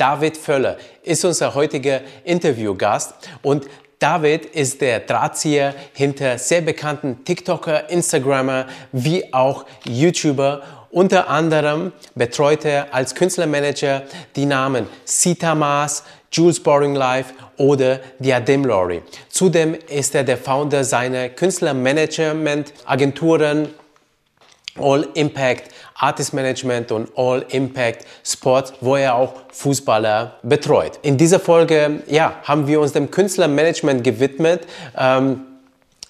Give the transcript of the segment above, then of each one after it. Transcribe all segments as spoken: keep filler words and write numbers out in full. David Völler ist unser heutiger Interviewgast und David ist der Drahtzieher hinter sehr bekannten TikToker, Instagrammer wie auch YouTuber. Unter anderem betreut er als Künstlermanager die Namen Sita Maas, Jules Boring Life oder Diademlori. Zudem ist er der Founder seiner Künstlermanagement-Agenturen All Impact Artist Management und All Impact Sports, wo er auch Fußballer betreut. In dieser Folge ja, haben wir uns dem Künstlermanagement gewidmet. Ähm,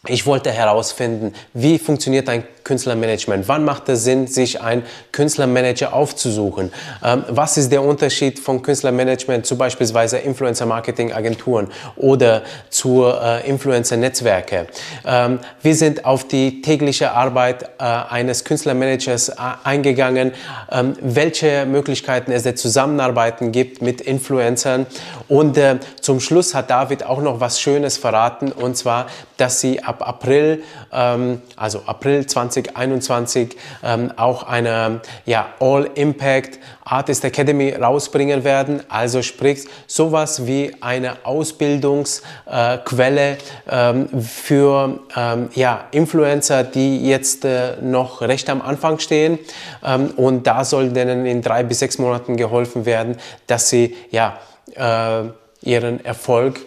ich wollte herausfinden, wie funktioniert ein Künstlermanagement? Wann macht es Sinn, sich einen Künstlermanager aufzusuchen? Ähm, was ist der Unterschied von Künstlermanagement zu beispielsweise Influencer-Marketing-Agenturen oder zu äh, Influencer-Netzwerke? Ähm, wir sind auf die tägliche Arbeit äh, eines Künstlermanagers eingegangen, ähm, welche Möglichkeiten es der Zusammenarbeiten gibt mit Influencern. Und äh, zum Schluss hat David auch noch was Schönes verraten, und zwar, dass sie ab April, ähm, also April zwanzig einundzwanzig ähm, auch eine ja, All Impact Artist Academy rausbringen werden. Also sprich, sowas wie eine Ausbildungsquelle äh, ähm, für ähm, ja, Influencer, die jetzt äh, noch recht am Anfang stehen. Ähm, und da soll denen in drei bis sechs Monaten geholfen werden, dass sie ja, äh, ihren Erfolg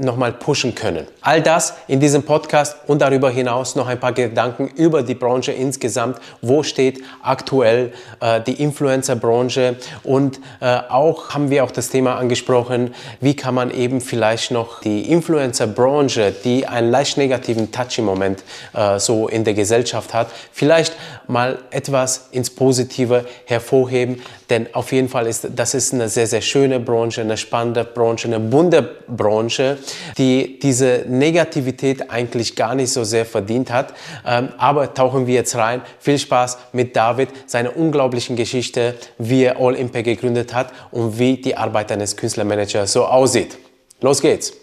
nochmal pushen können. All das in diesem Podcast und darüber hinaus noch ein paar Gedanken über die Branche insgesamt. Wo steht aktuell äh, die Influencer-Branche? Und äh, auch haben wir auch das Thema angesprochen, wie kann man eben vielleicht noch die Influencer-Branche, die einen leicht negativen Touch im Moment äh, so in der Gesellschaft hat, vielleicht mal etwas ins Positive hervorheben. Denn auf jeden Fall ist das ist eine sehr, sehr schöne Branche, eine spannende Branche, eine bunte Branche, die diese Negativität eigentlich gar nicht so sehr verdient hat. Ähm, aber tauchen wir jetzt rein. Viel Spaß mit David, seiner unglaublichen Geschichte, wie er All Impact gegründet hat und wie die Arbeit eines Künstlermanagers so aussieht. Los geht's!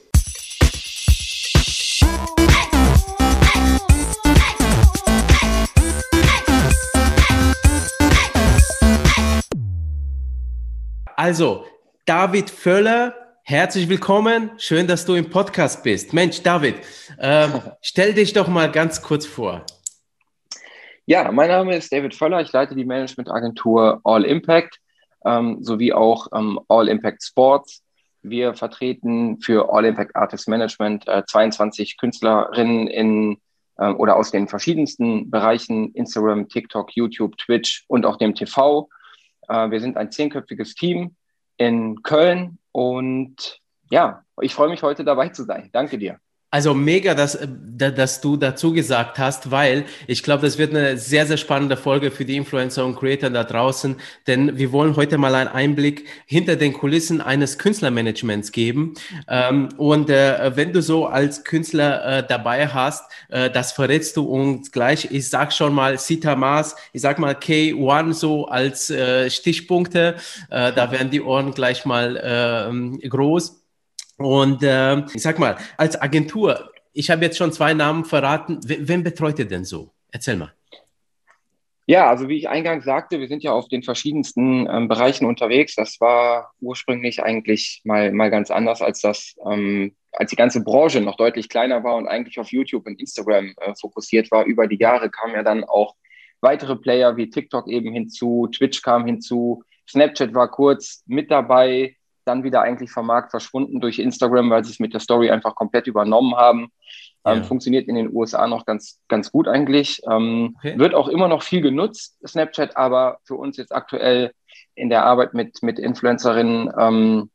Also, David Völler, herzlich willkommen. Schön, dass du im Podcast bist. Mensch, David, äh, stell dich doch mal ganz kurz vor. Ja, mein Name ist David Völler. Ich leite die Managementagentur All Impact ähm, sowie auch ähm, All Impact Sports. Wir vertreten für All Impact Artist Management äh, zweiundzwanzig Künstlerinnen in, äh, oder aus den verschiedensten Bereichen, Instagram, TikTok, YouTube, Twitch und auch dem T V. Wir sind ein zehnköpfiges Team in Köln und ja, ich freue mich, heute dabei zu sein. Danke dir. Also mega, dass, dass du dazu gesagt hast, weil ich glaube, das wird eine sehr, sehr spannende Folge für die Influencer und Creator da draußen, denn wir wollen heute mal einen Einblick hinter den Kulissen eines Künstlermanagements geben. Und wenn du so als Künstler dabei hast, das verrätst du uns gleich. Ich sag schon mal Sita Maas, ich sag mal K eins so als Stichpunkte, da werden die Ohren gleich mal groß. Und äh, ich sag mal, als Agentur, ich habe jetzt schon zwei Namen verraten. W- wen betreut ihr denn so? Erzähl mal. Ja, also wie ich eingangs sagte, wir sind ja auf den verschiedensten ähm, Bereichen unterwegs. Das war ursprünglich eigentlich mal, mal ganz anders, als das, ähm, als die ganze Branche noch deutlich kleiner war und eigentlich auf YouTube und Instagram äh, fokussiert war. Über die Jahre kamen ja dann auch weitere Player wie TikTok eben hinzu, Twitch kam hinzu, Snapchat war kurz mit dabei, dann wieder eigentlich vom Markt verschwunden durch Instagram, weil sie es mit der Story einfach komplett übernommen haben. Ja. Ähm, funktioniert in den U S A noch ganz, ganz gut eigentlich. Ähm, okay. Wird auch immer noch viel genutzt, Snapchat, aber für uns jetzt aktuell in der Arbeit mit, mit Influencerinnen ähm,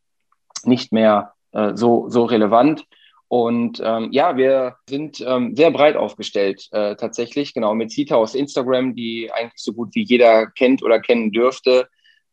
nicht mehr äh, so, so relevant. Und ähm, ja, wir sind ähm, sehr breit aufgestellt äh, tatsächlich. Genau, mit Sita aus Instagram, die eigentlich so gut wie jeder kennt oder kennen dürfte.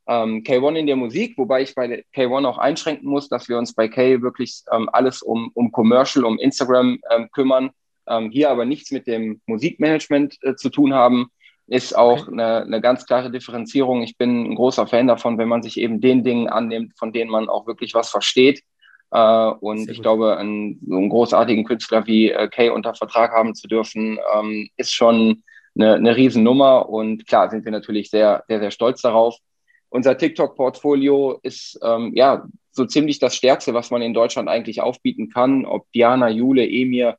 Ähm, K eins in der Musik, wobei ich bei K eins auch einschränken muss, dass wir uns bei K wirklich ähm, alles um, um Commercial, um Instagram ähm, kümmern, ähm, hier aber nichts mit dem Musikmanagement äh, zu tun haben, ist auch eine, eine ganz klare Differenzierung. Ich bin ein großer Fan davon, wenn man sich eben den Dingen annimmt, von denen man auch wirklich was versteht. Äh, und ich glaube, einen, so einen großartigen Künstler wie äh, K unter Vertrag haben zu dürfen, ähm, ist schon eine, eine Riesennummer. Und klar sind wir natürlich sehr, sehr, sehr stolz darauf. Unser TikTok-Portfolio ist ähm, ja so ziemlich das Stärkste, was man in Deutschland eigentlich aufbieten kann. Ob Diana, Jule, Emir,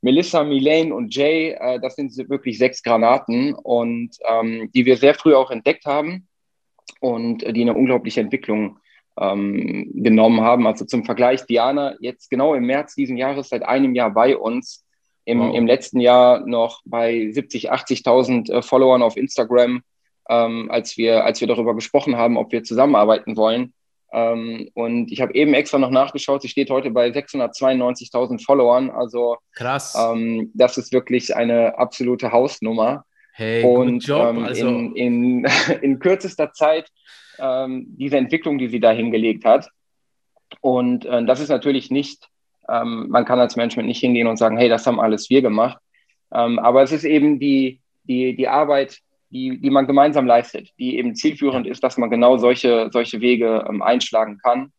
Melissa, Milane und Jay, äh, das sind wirklich sechs Granaten, und ähm, die wir sehr früh auch entdeckt haben und äh, die eine unglaubliche Entwicklung ähm, genommen haben. Also zum Vergleich, Diana jetzt genau im März diesen Jahres, seit einem Jahr bei uns, im, wow. im letzten Jahr noch bei siebzig, achtzigtausend äh, Followern auf Instagram, ähm, als wir, als wir darüber gesprochen haben, ob wir zusammenarbeiten wollen. Ähm, und ich habe eben extra noch nachgeschaut, sie steht heute bei sechshundertzweiundneunzigtausend Followern, also krass. Ähm, das ist wirklich eine absolute Hausnummer. Hey, und Job, ähm, also. in, in, in kürzester Zeit ähm, diese Entwicklung, die sie da hingelegt hat, und äh, das ist natürlich nicht, ähm, man kann als Management nicht hingehen und sagen, hey, das haben alles wir gemacht, ähm, aber es ist eben die, die, die Arbeit, Die, die man gemeinsam leistet, die eben zielführend ist, dass man genau solche, solche Wege ähm, einschlagen kann.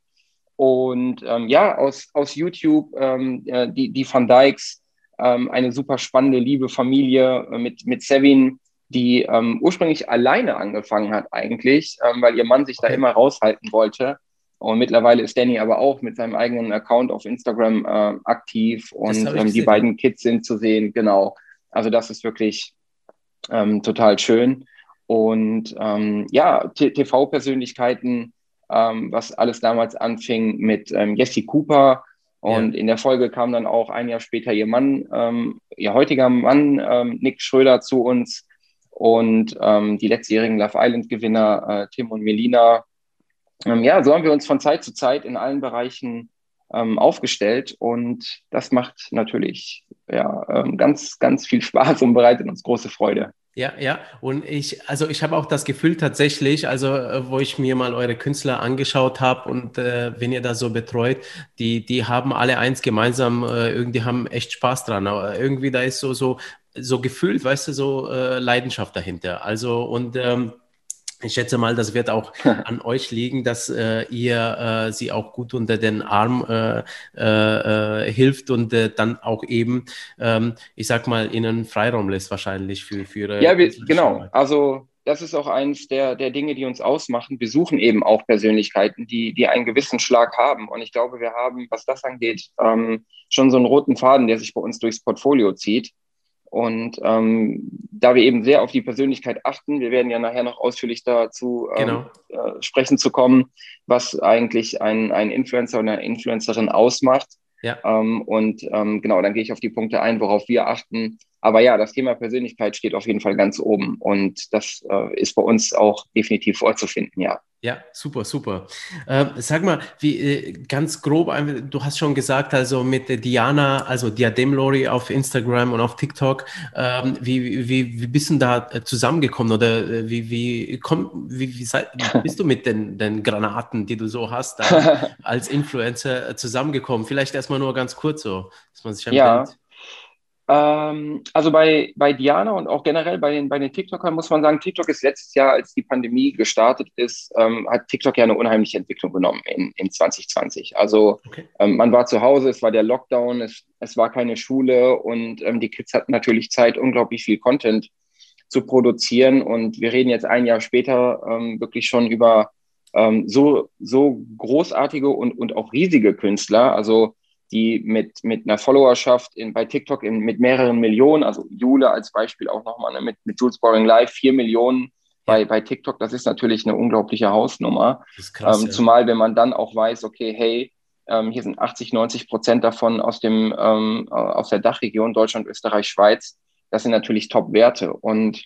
Und ähm, ja, aus, aus YouTube, ähm, die, die Van Dykes, ähm, eine super spannende, liebe Familie mit, mit Sevin, die ähm, ursprünglich alleine angefangen hat eigentlich, ähm, weil ihr Mann sich da immer raushalten wollte. Und mittlerweile ist Danny aber auch mit seinem eigenen Account auf Instagram äh, aktiv, und ähm, die beiden Kids sind zu sehen, genau. Also das ist wirklich... Ähm, total schön. Und ähm, ja, T V-Persönlichkeiten, ähm, was alles damals anfing mit ähm, Jessy Cooper, und ja. in der Folge kam dann auch ein Jahr später ihr Mann, ähm, ihr heutiger Mann, ähm, Nick Schröder, zu uns, und ähm, die letztjährigen Love Island-Gewinner äh, Tim und Melina. Ähm, ja, so haben wir uns von Zeit zu Zeit in allen Bereichen ähm, aufgestellt, und das macht natürlich... ja, ähm, ganz, ganz viel Spaß und bereitet uns große Freude. Ja, ja, und ich, also ich habe auch das Gefühl tatsächlich, also äh, wo ich mir mal eure Künstler angeschaut habe und äh, wenn ihr das so betreut, die, die haben alle eins gemeinsam, äh, irgendwie haben echt Spaß dran, aber irgendwie da ist so, so, so gefühlt, weißt du, so äh, Leidenschaft dahinter, also und ähm, ich schätze mal, das wird auch an euch liegen, dass äh, ihr äh, sie auch gut unter den Arm äh, äh, hilft und äh, dann auch eben, ähm, ich sag mal, ihnen Freiraum lässt wahrscheinlich für, für ihre... Ja, wir, genau. Also das ist auch eins der, der Dinge, die uns ausmachen. Wir suchen eben auch Persönlichkeiten, die, die einen gewissen Schlag haben. Und ich glaube, wir haben, was das angeht, ähm, schon so einen roten Faden, der sich bei uns durchs Portfolio zieht. Und ähm, da wir eben sehr auf die Persönlichkeit achten, wir werden ja nachher noch ausführlich dazu ähm, genau. äh, sprechen zu kommen, was eigentlich ein, ein Influencer oder eine Influencerin ausmacht. Ja. Ähm, und ähm, genau, dann gehe ich auf die Punkte ein, worauf wir achten. Aber ja, das Thema Persönlichkeit steht auf jeden Fall ganz oben, und das äh, ist bei uns auch definitiv vorzufinden, ja. Ja, super, super. Äh, sag mal, wie äh, ganz grob, du hast schon gesagt, also mit äh, Diana, also Diademlori auf Instagram und auf TikTok, äh, wie, wie, wie bist du da zusammengekommen, oder äh, wie, wie, komm, wie, wie, sei, wie bist du mit den, den Granaten, die du so hast, da als Influencer zusammengekommen? Vielleicht erstmal nur ganz kurz so, dass man sich erkennt. Ja. Also bei, bei Diana und auch generell bei den, bei den TikTokern muss man sagen, TikTok ist letztes Jahr, als die Pandemie gestartet ist, ähm, hat TikTok ja eine unheimliche Entwicklung genommen in, in zwanzig zwanzig. Also okay. ähm, man war zu Hause, es war der Lockdown, es, es war keine Schule, und ähm, die Kids hatten natürlich Zeit, unglaublich viel Content zu produzieren, und wir reden jetzt ein Jahr später ähm, wirklich schon über ähm, so, so großartige und, und auch riesige Künstler, also die mit, mit einer Followerschaft in, bei TikTok in, mit mehreren Millionen, also Jule als Beispiel auch nochmal, ne, mit, mit Jules Boring Life, vier Millionen bei, bei TikTok, das ist natürlich eine unglaubliche Hausnummer. Das ist krass, ähm, ja. Zumal, wenn man dann auch weiß, okay, hey, ähm, hier sind achtzig, neunzig Prozent davon aus, dem, ähm, aus der Dachregion Deutschland, Österreich, Schweiz, das sind natürlich Top-Werte. Und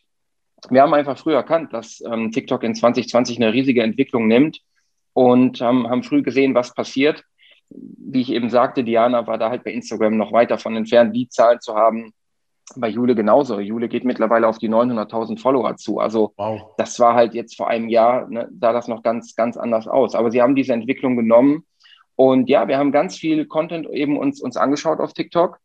wir haben einfach früh erkannt, dass ähm, TikTok in zwanzig zwanzig eine riesige Entwicklung nimmt, und ähm, haben früh gesehen, was passiert. Wie ich eben sagte, Diana war da halt bei Instagram noch weit davon entfernt, die Zahl zu haben. Bei Jule genauso. Jule geht mittlerweile auf die neunhunderttausend Follower zu. Also wow. Das war halt jetzt vor einem Jahr, ne, sah das noch ganz, ganz anders aus. Aber sie haben diese Entwicklung genommen. Und ja, wir haben ganz viel Content eben uns, uns angeschaut auf TikTok.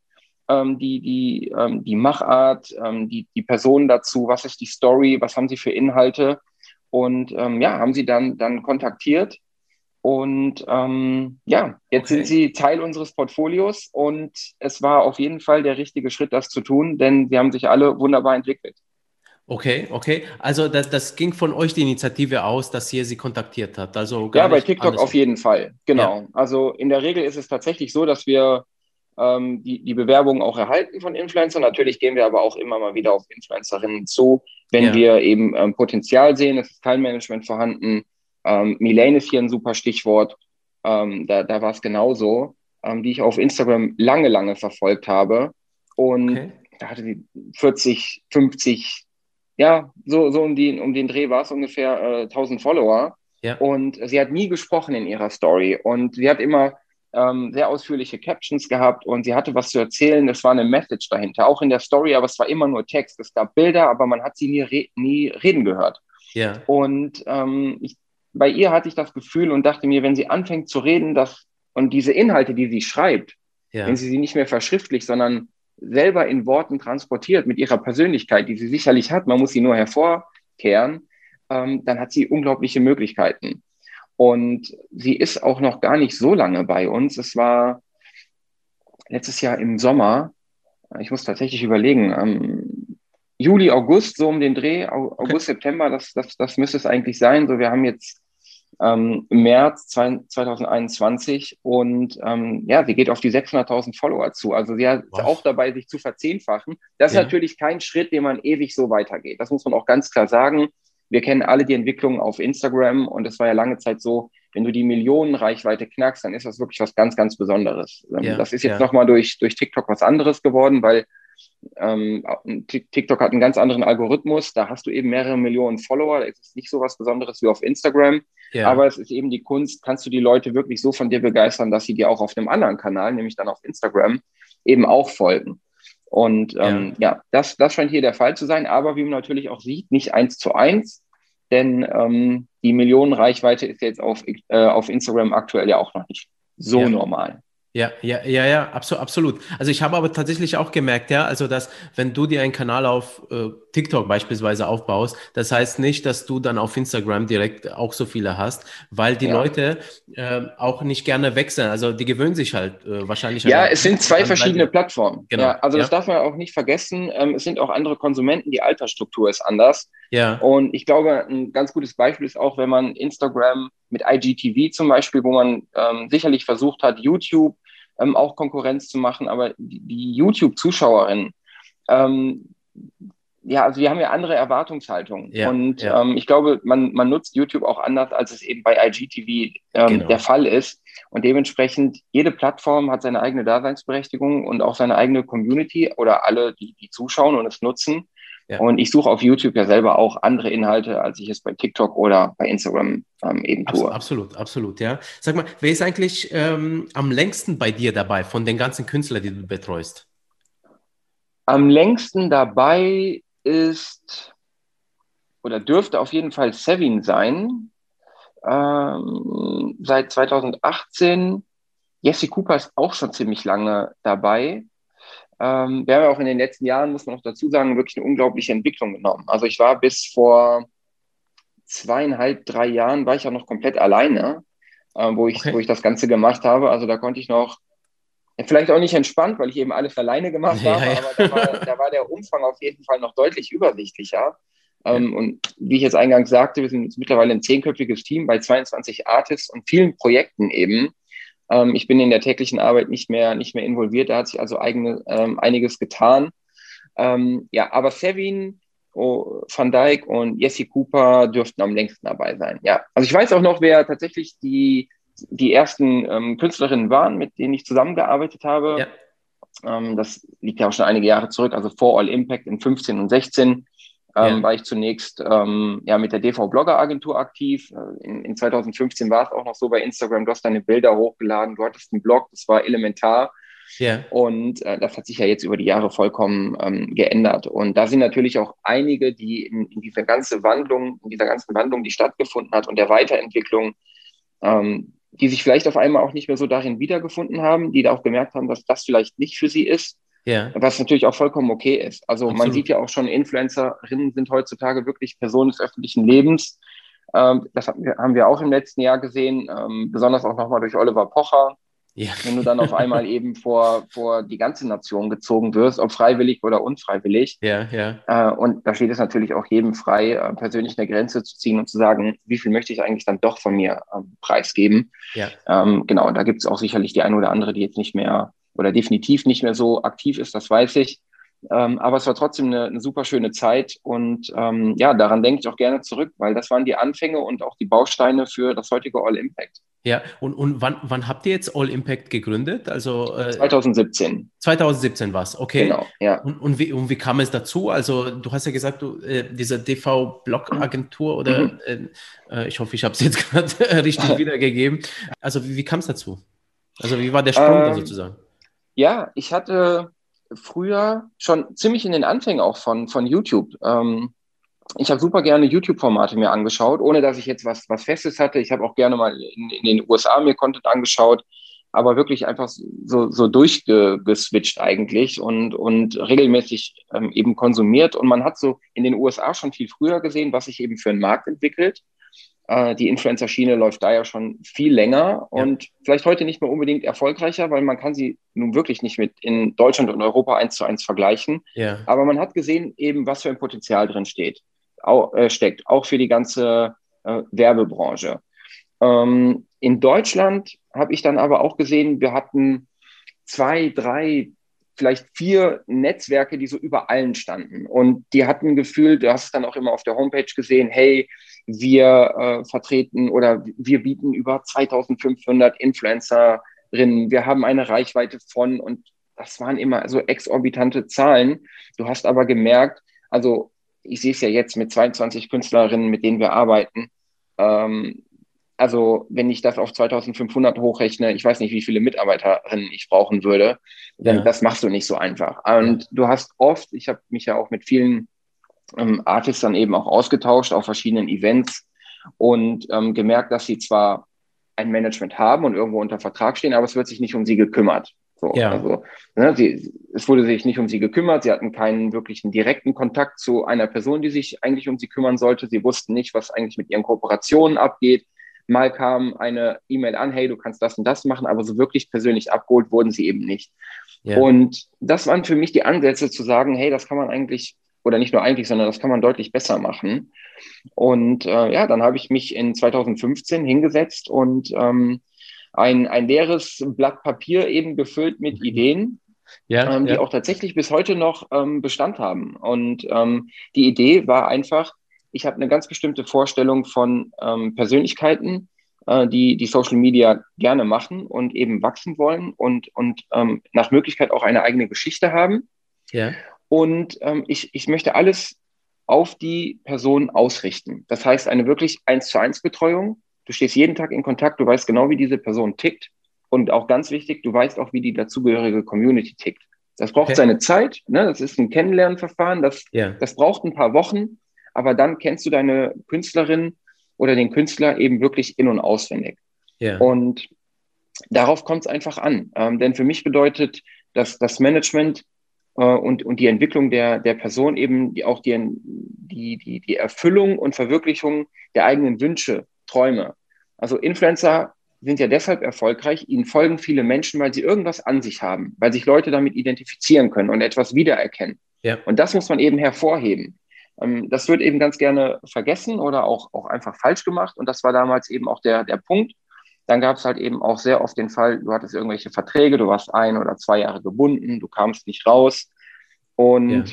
Ähm, die, die, ähm, die Machart, ähm, die, die Personen dazu, was ist die Story, was haben sie für Inhalte. Und ähm, ja, haben sie dann, dann kontaktiert. Und ähm, ja, jetzt okay. sind sie Teil unseres Portfolios, und es war auf jeden Fall der richtige Schritt, das zu tun, denn sie haben sich alle wunderbar entwickelt. Okay, okay. Also das, das ging von euch die Initiative aus, dass ihr sie kontaktiert habt. Also gar ja, bei TikTok anders. Auf jeden Fall, genau. Ja. Also in der Regel ist es tatsächlich so, dass wir ähm, die, die Bewerbungen auch erhalten von Influencern. Natürlich gehen wir aber auch immer mal wieder auf Influencerinnen zu, wenn ja. wir eben ähm, Potenzial sehen. Es ist kein Management vorhanden. Ähm, Milane ist hier ein super Stichwort. Ähm, da da war es genauso, ähm, die ich auf Instagram lange, lange verfolgt habe. Und okay. da hatte sie vierzig, fünfzig... Ja, so, so um, die, um den Dreh war es ungefähr äh, tausend Follower. Ja. Und sie hat nie gesprochen in ihrer Story. Und sie hat immer ähm, sehr ausführliche Captions gehabt und sie hatte was zu erzählen. Es war eine Message dahinter, auch in der Story, aber es war immer nur Text. Es gab Bilder, aber man hat sie nie, re- nie reden gehört. Ja. Und ähm, ich, bei ihr hatte ich das Gefühl und dachte mir, wenn sie anfängt zu reden dass, und diese Inhalte, die sie schreibt, ja. wenn sie sie nicht mehr verschriftlicht, sondern selber in Worten transportiert mit ihrer Persönlichkeit, die sie sicherlich hat, man muss sie nur hervorkehren, ähm, dann hat sie unglaubliche Möglichkeiten. Und sie ist auch noch gar nicht so lange bei uns. Es war letztes Jahr im Sommer, ich muss tatsächlich überlegen, ähm, Juli, August, so um den Dreh, August, okay. September, das, das, das müsste es eigentlich sein. So, wir haben jetzt ähm, März zweitausendeinundzwanzig und ähm, ja, sie geht auf die sechshunderttausend Follower zu. Also sie ist wow. auch dabei, sich zu verzehnfachen. Das ja. ist natürlich kein Schritt, den man ewig so weitergeht. Das muss man auch ganz klar sagen. Wir kennen alle die Entwicklung auf Instagram und es war ja lange Zeit so, wenn du die Millionenreichweite knackst, dann ist das wirklich was ganz, ganz Besonderes. Ja. Das ist jetzt ja. nochmal durch, durch TikTok was anderes geworden, weil ähm, TikTok hat einen ganz anderen Algorithmus. Da hast du eben mehrere Millionen Follower. Es ist nicht so was Besonderes wie auf Instagram. Ja. Aber es ist eben die Kunst, kannst du die Leute wirklich so von dir begeistern, dass sie dir auch auf einem anderen Kanal, nämlich dann auf Instagram, eben auch folgen. Und ähm, ja, ja das, das scheint hier der Fall zu sein. Aber wie man natürlich auch sieht, nicht eins zu eins, denn ähm, die Millionenreichweite ist jetzt auf, äh, auf Instagram aktuell ja auch noch nicht so ja. normal. Ja, ja, ja, ja, absolut. Also ich habe aber tatsächlich auch gemerkt, ja, also dass wenn du dir einen Kanal auf äh, TikTok beispielsweise aufbaust, das heißt nicht, dass du dann auf Instagram direkt auch so viele hast, weil die ja. Leute äh, auch nicht gerne wechseln. Also die gewöhnen sich halt äh, wahrscheinlich. Ja, es sind zwei verschiedene Plattformen. Genau. Ja, also ja. das darf man auch nicht vergessen. Ähm, es sind auch andere Konsumenten, die Altersstruktur ist anders. Ja. Und ich glaube, ein ganz gutes Beispiel ist auch, wenn man Instagram mit I G T V zum Beispiel, wo man ähm, sicherlich versucht hat, YouTube ähm, auch Konkurrenz zu machen, aber die, die YouTube-Zuschauerinnen, ähm, ja, also die haben ja andere Erwartungshaltungen. Ja, und ja. Ähm, ich glaube, man, man nutzt YouTube auch anders, als es eben bei I G T V ähm, genau. der Fall ist. Und dementsprechend, jede Plattform hat seine eigene Daseinsberechtigung und auch seine eigene Community oder alle, die, die zuschauen und es nutzen. Ja. Und ich suche auf YouTube ja selber auch andere Inhalte, als ich es bei TikTok oder bei Instagram ähm, eben tue. Absolut, absolut, ja. Sag mal, wer ist eigentlich ähm, am längsten bei dir dabei von den ganzen Künstlern, die du betreust? Am längsten dabei ist oder dürfte auf jeden Fall Sevin sein. Ähm, seit zweitausendachtzehn. Jessy Cooper ist auch schon ziemlich lange dabei. Ähm, wir haben ja auch in den letzten Jahren, muss man noch dazu sagen, wirklich eine unglaubliche Entwicklung genommen. Also ich war bis vor zweieinhalb, drei Jahren, war ich ja noch komplett alleine, äh, wo, ich, okay. wo ich das Ganze gemacht habe. Also da konnte ich noch, vielleicht auch nicht entspannt, weil ich eben alles alleine gemacht ja, habe, ja. aber da war, da war der Umfang auf jeden Fall noch deutlich übersichtlicher. Ähm, ja. Und wie ich jetzt eingangs sagte, wir sind jetzt mittlerweile ein zehnköpfiges Team bei zweiundzwanzig Artists und vielen Projekten eben. Ich bin in der täglichen Arbeit nicht mehr, nicht mehr involviert, da hat sich also eigene, ähm, einiges getan. Ähm, ja, aber Sevin, oh, Van Dykes und Jessy Cooper dürften am längsten dabei sein. Ja, also ich weiß auch noch, wer tatsächlich die, die ersten ähm, Künstlerinnen waren, mit denen ich zusammengearbeitet habe. Ja. Ähm, das liegt ja auch schon einige Jahre zurück, also vor All Impact in fünfzehn und sechzehn. Ähm, ja. war ich zunächst ähm, ja, mit der D V-Blogger-Agentur aktiv. In, in zweitausendfünfzehn war es auch noch so bei Instagram, du hast deine Bilder hochgeladen, du hattest einen Blog, das war elementar. Ja. Und äh, das hat sich ja jetzt über die Jahre vollkommen ähm, geändert. Und da sind natürlich auch einige, die in, in, dieser ganzen Wandlung, in dieser ganzen Wandlung, die stattgefunden hat und der Weiterentwicklung, ähm, die sich vielleicht auf einmal auch nicht mehr so darin wiedergefunden haben, die da auch gemerkt haben, dass das vielleicht nicht für sie ist. Yeah. Was natürlich auch vollkommen okay ist. Also absolut. Man sieht ja auch schon, Influencerinnen sind heutzutage wirklich Personen des öffentlichen Lebens. Ähm, das haben wir, haben wir auch im letzten Jahr gesehen, ähm, besonders auch nochmal durch Oliver Pocher, Ja. Wenn du dann auf einmal eben vor, vor die ganze Nation gezogen wirst, ob freiwillig oder unfreiwillig. Ja, ja. Äh, und da steht es natürlich auch jedem frei, äh, persönlich eine Grenze zu ziehen und zu sagen, wie viel möchte ich eigentlich dann doch von mir äh, preisgeben. Ja. Ähm, genau, da gibt es auch sicherlich die eine oder andere, die jetzt nicht mehr oder definitiv nicht mehr so aktiv ist, das weiß ich. Ähm, aber es war trotzdem eine, eine super schöne Zeit und ähm, ja, daran denke ich auch gerne zurück, weil das waren die Anfänge und auch die Bausteine für das heutige All Impact. Ja, und, und wann, wann habt ihr jetzt All Impact gegründet? Also äh, zwanzig siebzehn. zwanzig siebzehn war es, okay. Genau, ja. Und, und, wie, und wie kam es dazu? Also du hast ja gesagt, du, äh, dieser D V-Blog-Agentur oder mhm. äh, ich hoffe, ich habe es jetzt gerade richtig wiedergegeben. Also wie, wie kam es dazu? Also wie war der Sprung ähm, dann sozusagen? Ja, ich hatte... früher schon ziemlich in den Anfängen auch von, von YouTube. Ähm, ich habe super gerne YouTube-Formate mir angeschaut, ohne dass ich jetzt was, was Festes hatte. Ich habe auch gerne mal in, in den U S A mir Content angeschaut, aber wirklich einfach so, so durchgeswitcht eigentlich und, und regelmäßig ähm, eben konsumiert. Und man hat so in den U S A schon viel früher gesehen, was sich eben für einen Markt entwickelt. Äh, die Influencer-Schiene läuft da ja schon viel länger und ja. vielleicht heute nicht mehr unbedingt erfolgreicher, weil man kann sie nun wirklich nicht mit in Deutschland und Europa eins zu eins vergleichen. Ja. Aber man hat gesehen eben, was für ein Potenzial drin steht, auch, äh, steckt, auch für die ganze äh, Werbebranche. Ähm, in Deutschland habe ich dann aber auch gesehen, wir hatten zwei, drei, vielleicht vier Netzwerke, die so über allen standen. Und die hatten Gefühl, du hast es dann auch immer auf der Homepage gesehen, hey, wir äh, vertreten oder wir bieten über zweitausendfünfhundert Influencerinnen. Wir haben eine Reichweite von, und das waren immer so exorbitante Zahlen. Du hast aber gemerkt, also ich sehe es ja jetzt mit zweiundzwanzig Künstlerinnen, mit denen wir arbeiten. Ähm, also wenn ich das auf zweitausendfünfhundert hochrechne, ich weiß nicht, wie viele Mitarbeiterinnen ich brauchen würde, denn ja. das machst du nicht so einfach. Und du hast oft, ich habe mich ja auch mit vielen Ähm, Artists dann eben auch ausgetauscht auf verschiedenen Events und ähm, gemerkt, dass sie zwar ein Management haben und irgendwo unter Vertrag stehen, aber es wird sich nicht um sie gekümmert. So, ja. also, ne, sie, es wurde sich nicht um sie gekümmert, sie hatten keinen wirklichen direkten Kontakt zu einer Person, die sich eigentlich um sie kümmern sollte. Sie wussten nicht, was eigentlich mit ihren Kooperationen abgeht. Mal kam eine E-Mail an, hey, du kannst das und das machen, aber so wirklich persönlich abgeholt wurden sie eben nicht. Ja. Und das waren für mich die Ansätze zu sagen, hey, das kann man eigentlich oder nicht nur eigentlich, sondern das kann man deutlich besser machen. Und äh, ja, dann habe ich mich in zwanzig fünfzehn hingesetzt und ähm, ein, ein leeres Blatt Papier eben gefüllt mit Ideen, ja, ähm, die ja. auch tatsächlich bis heute noch ähm, Bestand haben. Und ähm, die Idee war einfach, ich habe eine ganz bestimmte Vorstellung von ähm, Persönlichkeiten, äh, die die Social Media gerne machen und eben wachsen wollen und, und ähm, nach Möglichkeit auch eine eigene Geschichte haben. Ja. Und ähm, ich, ich möchte alles auf die Person ausrichten. Das heißt, eine wirklich eins zu eins Betreuung. Du stehst jeden Tag in Kontakt, du weißt genau, wie diese Person tickt. Und auch ganz wichtig, du weißt auch, wie die dazugehörige Community tickt. Das braucht okay. seine Zeit, ne? Das ist ein Kennenlernverfahren, das, yeah. das braucht ein paar Wochen. Aber dann kennst du deine Künstlerin oder den Künstler eben wirklich in- und auswendig. Yeah. Und darauf kommt es einfach an. Ähm, denn für mich bedeutet, dass das Management Und, und die Entwicklung der, der Person eben die, auch die, die, die, die Erfüllung und Verwirklichung der eigenen Wünsche, Träume. Also Influencer sind ja deshalb erfolgreich, ihnen folgen viele Menschen, weil sie irgendwas an sich haben, weil sich Leute damit identifizieren können und etwas wiedererkennen. Ja. Und das muss man eben hervorheben. Das wird eben ganz gerne vergessen oder auch, auch einfach falsch gemacht. Und das war damals eben auch der, der Punkt. Dann gab es halt eben auch sehr oft den Fall, du hattest irgendwelche Verträge, du warst ein oder zwei Jahre gebunden, du kamst nicht raus. Und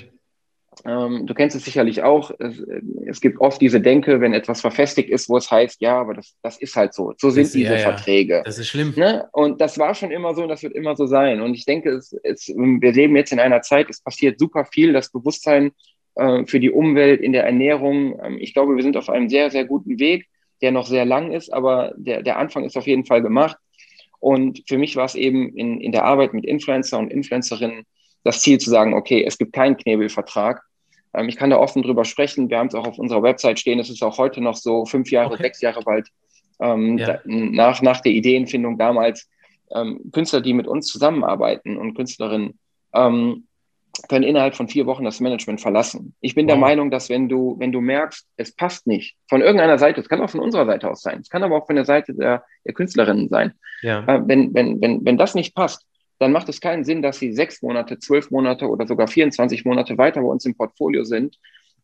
ja. ähm, du kennst es sicherlich auch, es, es gibt oft diese Denke, wenn etwas verfestigt ist, wo es heißt, ja, aber das, das ist halt so, so sind das, diese ja, Verträge. Ja. Das ist schlimm. Ne? Und das war schon immer so und das wird immer so sein. Und ich denke, es, es, wir leben jetzt in einer Zeit, es passiert super viel, das Bewusstsein äh, für die Umwelt, in der Ernährung. Ähm, ich glaube, wir sind auf einem sehr, sehr guten Weg, der noch sehr lang ist, aber der, der Anfang ist auf jeden Fall gemacht. Und für mich war es eben in, in der Arbeit mit Influencer und Influencerinnen das Ziel zu sagen, okay, es gibt keinen Knebelvertrag. Ähm, ich kann da offen drüber sprechen. Wir haben es auch auf unserer Website stehen. Es ist auch heute noch so, fünf Jahre, okay. sechs Jahre bald ähm, ja. da, nach, nach der Ideenfindung damals. Ähm, Künstler, die mit uns zusammenarbeiten und Künstlerinnen, ähm, können innerhalb von vier Wochen das Management verlassen. Ich bin wow. der Meinung, dass wenn du, wenn du merkst, es passt nicht, von irgendeiner Seite, es kann auch von unserer Seite aus sein, es kann aber auch von der Seite der, der Künstlerinnen sein, ja. äh, wenn, wenn, wenn, wenn das nicht passt, dann macht es keinen Sinn, dass sie sechs Monate, zwölf Monate oder sogar vierundzwanzig Monate weiter bei uns im Portfolio sind.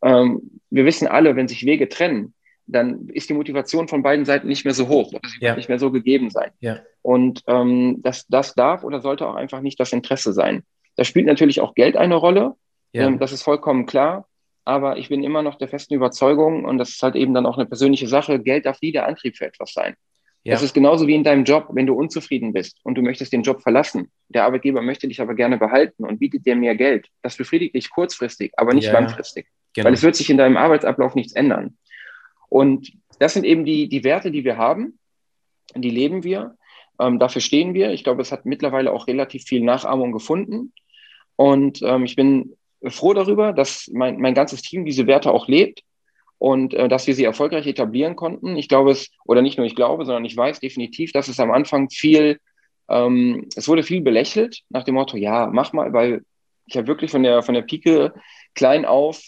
Ähm, wir wissen alle, wenn sich Wege trennen, dann ist die Motivation von beiden Seiten nicht mehr so hoch oder sie ja. wird nicht mehr so gegeben sein. Ja. Und ähm, das, das darf oder sollte auch einfach nicht das Interesse sein. Da spielt natürlich auch Geld eine Rolle, ja. ähm, das ist vollkommen klar, aber ich bin immer noch der festen Überzeugung, und das ist halt eben dann auch eine persönliche Sache, Geld darf nie der Antrieb für etwas sein. Ja. Das ist genauso wie in deinem Job, wenn du unzufrieden bist und du möchtest den Job verlassen, der Arbeitgeber möchte dich aber gerne behalten und bietet dir mehr Geld. Das befriedigt dich kurzfristig, aber nicht ja. langfristig, genau. weil es wird sich in deinem Arbeitsablauf nichts ändern. Und das sind eben die, die Werte, die wir haben, die leben wir, ähm, dafür stehen wir. Ich glaube, es hat mittlerweile auch relativ viel Nachahmung gefunden. Und ähm, ich bin froh darüber, dass mein, mein ganzes Team diese Werte auch lebt und äh, dass wir sie erfolgreich etablieren konnten. Ich glaube es, oder nicht nur ich glaube, sondern ich weiß definitiv, dass es am Anfang viel, ähm, es wurde viel belächelt nach dem Motto, ja, mach mal, weil ich habe wirklich von der, von der Pike klein auf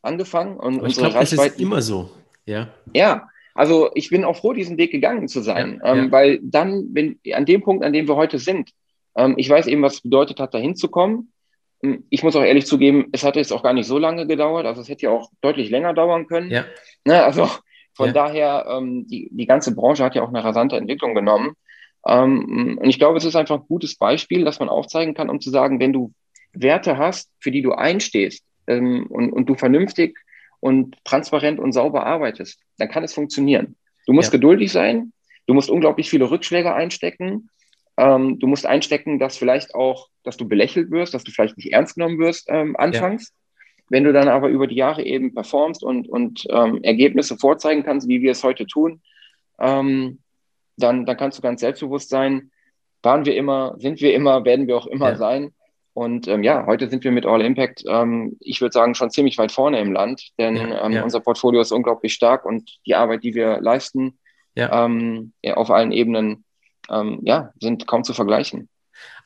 angefangen. Und Aber ich glaube, das ist immer so. Ja. ja, also ich bin auch froh, diesen Weg gegangen zu sein, ja, ähm, ja. weil dann, wenn, an dem Punkt, an dem wir heute sind, ich weiß eben, was es bedeutet hat, da hinzukommen. Ich muss auch ehrlich zugeben, es hatte jetzt auch gar nicht so lange gedauert. Also es hätte ja auch deutlich länger dauern können. Ja. Na, also von ja. daher, ähm, die, die ganze Branche hat ja auch eine rasante Entwicklung genommen. Ähm, und ich glaube, es ist einfach ein gutes Beispiel, das man aufzeigen kann, um zu sagen, wenn du Werte hast, für die du einstehst ähm, und, und du vernünftig und transparent und sauber arbeitest, dann kann es funktionieren. Du musst ja. geduldig sein. Du musst unglaublich viele Rückschläge einstecken. Ähm, du musst einstecken, dass vielleicht auch, dass du belächelt wirst, dass du vielleicht nicht ernst genommen wirst ähm, anfangs. Ja. Wenn du dann aber über die Jahre eben performst und, und ähm, Ergebnisse vorzeigen kannst, wie wir es heute tun, ähm, dann, dann kannst du ganz selbstbewusst sein. Waren wir immer, sind wir immer, werden wir auch immer ja. sein. Und ähm, ja, heute sind wir mit All Impact, ähm, ich würde sagen, schon ziemlich weit vorne im Land, denn ja, ähm, ja. unser Portfolio ist unglaublich stark und die Arbeit, die wir leisten, ja. Ähm, ja, auf allen Ebenen, Ähm, ja, sind kaum zu vergleichen.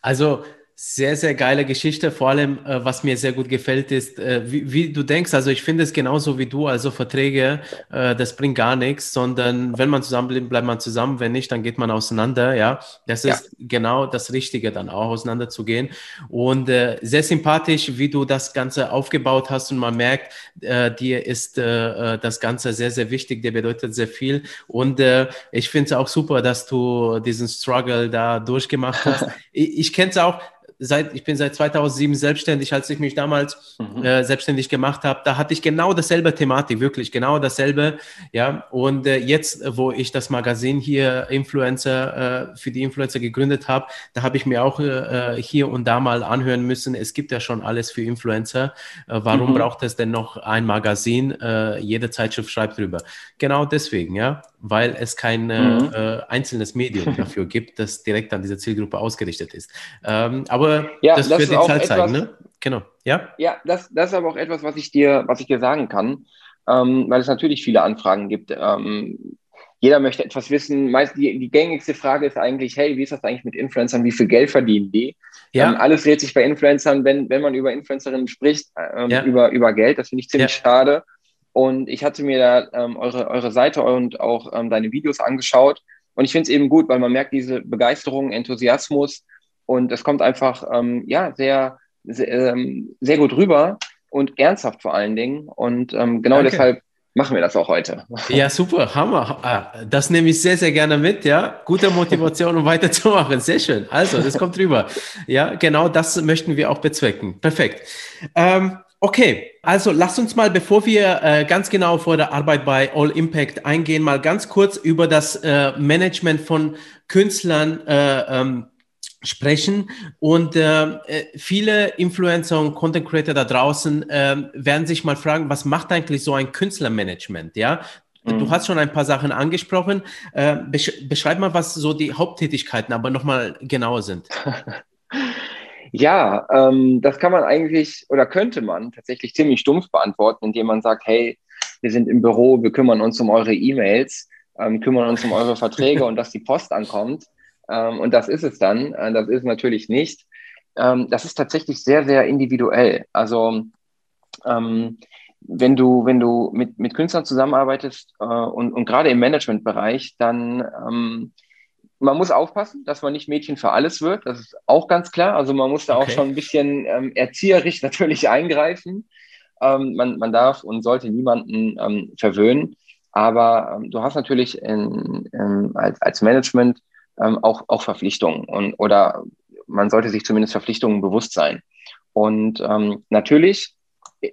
Also sehr, sehr geile Geschichte. Vor allem, äh, was mir sehr gut gefällt, ist, äh, wie, wie du denkst. Also ich finde es genauso wie du. Also Verträge, äh, das bringt gar nichts, sondern wenn man zusammenbleibt, bleibt man zusammen. Wenn nicht, dann geht man auseinander. Ja, das ja. ist genau das Richtige, dann auch auseinander zu gehen. Und äh, sehr sympathisch, wie du das Ganze aufgebaut hast. Und man merkt, äh, dir ist äh, das Ganze sehr, sehr wichtig. Dir bedeutet sehr viel. Und äh, ich finde es auch super, dass du diesen Struggle da durchgemacht hast. ich ich kenne es auch. Seit, ich bin seit zweitausendsieben selbstständig, als ich mich damals mhm. äh, selbstständig gemacht habe, da hatte ich genau dasselbe Thematik, wirklich genau dasselbe, ja, und äh, jetzt, wo ich das Magazin hier Influencer, äh, für die Influencer gegründet habe, da habe ich mir auch äh, hier und da mal anhören müssen, es gibt ja schon alles für Influencer, äh, warum mhm. braucht es denn noch ein Magazin, äh, jede Zeitschrift schreibt drüber, genau deswegen, ja, weil es kein mhm. äh, einzelnes Medium dafür gibt, das direkt an diese Zielgruppe ausgerichtet ist, ähm, aber ja, das, das wird die Zeit etwas, zeigen, ne? Genau. Ja, ja das, das ist aber auch etwas, was ich dir, was ich dir sagen kann, ähm, weil es natürlich viele Anfragen gibt. Ähm, jeder möchte etwas wissen. Meist die, die gängigste Frage ist eigentlich, hey, wie ist das eigentlich mit Influencern? Wie viel Geld verdienen die? Ja. Ähm, alles dreht sich bei Influencern, wenn, wenn man über Influencerinnen spricht, ähm, ja. über, über Geld. Das finde ich ziemlich ja. schade. Und ich hatte mir da ähm, eure, eure Seite und auch ähm, deine Videos angeschaut. Und ich finde es eben gut, weil man merkt diese Begeisterung, Enthusiasmus, und es kommt einfach ähm, ja, sehr, sehr, ähm, sehr gut rüber und ernsthaft vor allen Dingen. Und ähm, genau Danke. deshalb machen wir das auch heute. Ja, super, Hammer. Das nehme ich sehr, sehr gerne mit. Ja, gute Motivation, um weiterzumachen. Sehr schön. Also, das kommt rüber. Ja, genau das möchten wir auch bezwecken. Perfekt. Ähm, okay, also lasst uns mal, bevor wir äh, ganz genau vor der Arbeit bei All Impact eingehen, mal ganz kurz über das äh, Management von Künstlern äh, ähm, sprechen. Und äh, viele Influencer und Content Creator da draußen äh, werden sich mal fragen, was macht eigentlich so ein Künstlermanagement, ja? Mhm. Du hast schon ein paar Sachen angesprochen. Äh, besch- beschreib mal, was so die Haupttätigkeiten aber nochmal genauer sind. Ja, ähm, das kann man eigentlich oder könnte man tatsächlich ziemlich stumpf beantworten, indem man sagt, hey, wir sind im Büro, wir kümmern uns um eure E-Mails, ähm, kümmern uns um eure Verträge und dass die Post ankommt. Und das ist es dann. Das ist natürlich nicht. ähm, das ist tatsächlich sehr, sehr individuell. Also ähm, wenn du, wenn du mit, mit Künstlern zusammenarbeitest äh, und, und gerade im Managementbereich, dann ähm, man muss aufpassen, dass man nicht Mädchen für alles wird. Das ist auch ganz klar. Also man muss da okay. auch schon ein bisschen ähm, erzieherisch natürlich eingreifen. Ähm, man, man darf und sollte niemanden ähm, verwöhnen. Aber ähm, du hast natürlich in, ähm, als, als Management ähm, auch, auch Verpflichtungen. Und, oder man sollte sich zumindest Verpflichtungen bewusst sein. Und ähm, natürlich,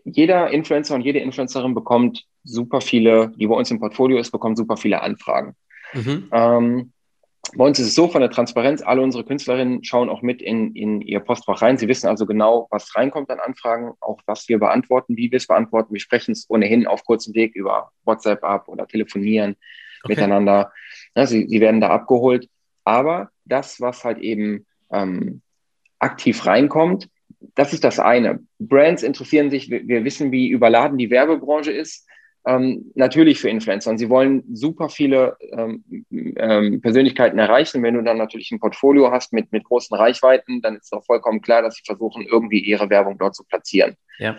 jeder Influencer und jede Influencerin bekommt super viele, die bei uns im Portfolio ist, bekommt super viele Anfragen. Mhm. Ähm, bei uns ist es so von der Transparenz, alle unsere Künstlerinnen schauen auch mit in, in ihr Postfach rein. Sie wissen also genau, was reinkommt an Anfragen, auch was wir beantworten, wie wir es beantworten. Wir sprechen es ohnehin auf kurzem Weg über WhatsApp ab oder telefonieren okay. miteinander. Ja, sie, sie werden da abgeholt. Aber das, was halt eben ähm, aktiv reinkommt, das ist das eine. Brands interessieren sich, wir, wir wissen, wie überladen die Werbebranche ist. Ähm, natürlich für Influencer und sie wollen super viele ähm, ähm, Persönlichkeiten erreichen. Wenn du dann natürlich ein Portfolio hast mit, mit großen Reichweiten, dann ist auch vollkommen klar, dass sie versuchen, irgendwie ihre Werbung dort zu platzieren. Ja.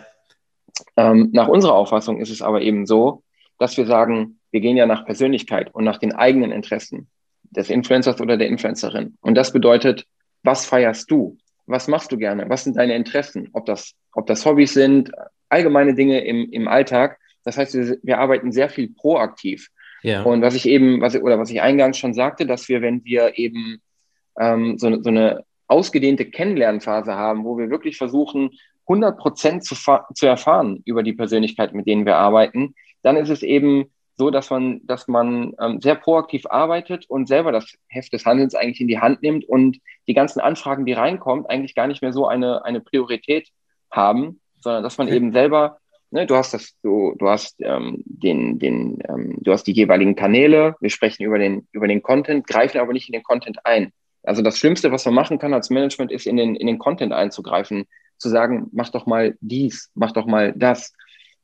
Ähm, nach unserer Auffassung ist es aber eben so, dass wir sagen, wir gehen ja nach Persönlichkeit und nach den eigenen Interessen des Influencers oder der Influencerin. Und das bedeutet, was feierst du? Was machst du gerne? Was sind deine Interessen? Ob das, ob das Hobbys sind, allgemeine Dinge im, im Alltag. Das heißt, wir, wir arbeiten sehr viel proaktiv. Ja. Und was ich eben, was, oder was ich eingangs schon sagte, dass wir, wenn wir eben ähm, so, so eine ausgedehnte Kennenlernphase haben, wo wir wirklich versuchen, hundert Prozent zu, zu erfahren über die Persönlichkeit, mit denen wir arbeiten, dann ist es eben so, dass man, dass man ähm, sehr proaktiv arbeitet und selber das Heft des Handelns eigentlich in die Hand nimmt und die ganzen Anfragen, die reinkommen, eigentlich gar nicht mehr so eine, eine Priorität haben, sondern dass man okay. eben selber... Ne, du hast das, du, du hast ähm, den, den, ähm, du hast die jeweiligen Kanäle, wir sprechen über den, über den Content, greifen aber nicht in den Content ein. Also das Schlimmste, was man machen kann als Management, ist in den, in den Content einzugreifen, zu sagen, mach doch mal dies, mach doch mal das.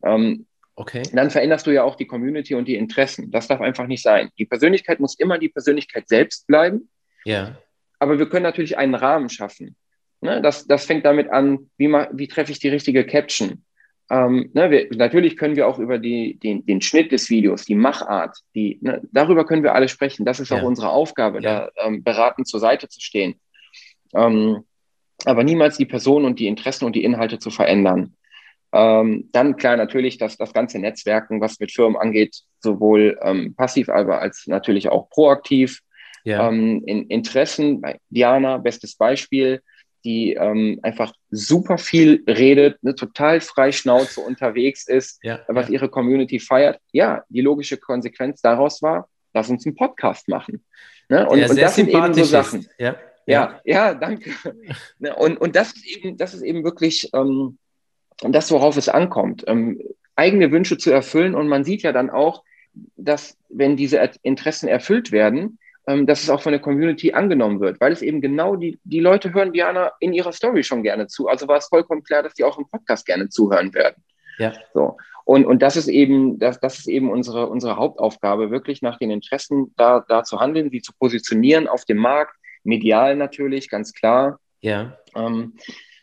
Ähm, okay. Dann veränderst du ja auch die Community und die Interessen. Das darf einfach nicht sein. Die Persönlichkeit muss immer die Persönlichkeit selbst bleiben. Ja. Aber wir können natürlich einen Rahmen schaffen. Ne, das, das fängt damit an, wie, ma- wie treffe ich die richtige Caption? Ähm, ne, wir, natürlich können wir auch über die, den, den Schnitt des Videos, die Machart, die, ne, darüber können wir alle sprechen. Das ist ja. auch unsere Aufgabe, ja. da ähm, beratend zur Seite zu stehen. Ähm, aber niemals die Personen und die Interessen und die Inhalte zu verändern. Ähm, dann klar natürlich, dass das ganze Netzwerken, was mit Firmen angeht, sowohl ähm, passiv, aber als natürlich auch proaktiv. Ja. Ähm, in, Interessen, bei Diana, bestes Beispiel, die ähm, einfach super viel redet, ne, total frei Schnauze unterwegs ist, ja, was ja. ihre Community feiert. Ja, die logische Konsequenz daraus war, lass uns einen Podcast machen. Ne? Und, ja, und das sind eben so Sachen. Ja. Ja. Ja, ja, danke. und, und das ist eben, das ist eben wirklich ähm, das, worauf es ankommt. Ähm, eigene Wünsche zu erfüllen und man sieht ja dann auch, dass wenn diese Interessen erfüllt werden, dass es auch von der Community angenommen wird, weil es eben genau die, die Leute hören Diana in ihrer Story schon gerne zu. Also war es vollkommen klar, dass die auch im Podcast gerne zuhören werden. Ja. So. Und, und das ist eben, das, das ist eben unsere, unsere Hauptaufgabe, wirklich nach den Interessen da, da zu handeln, sie zu positionieren auf dem Markt, medial natürlich, ganz klar. Ja. Ähm,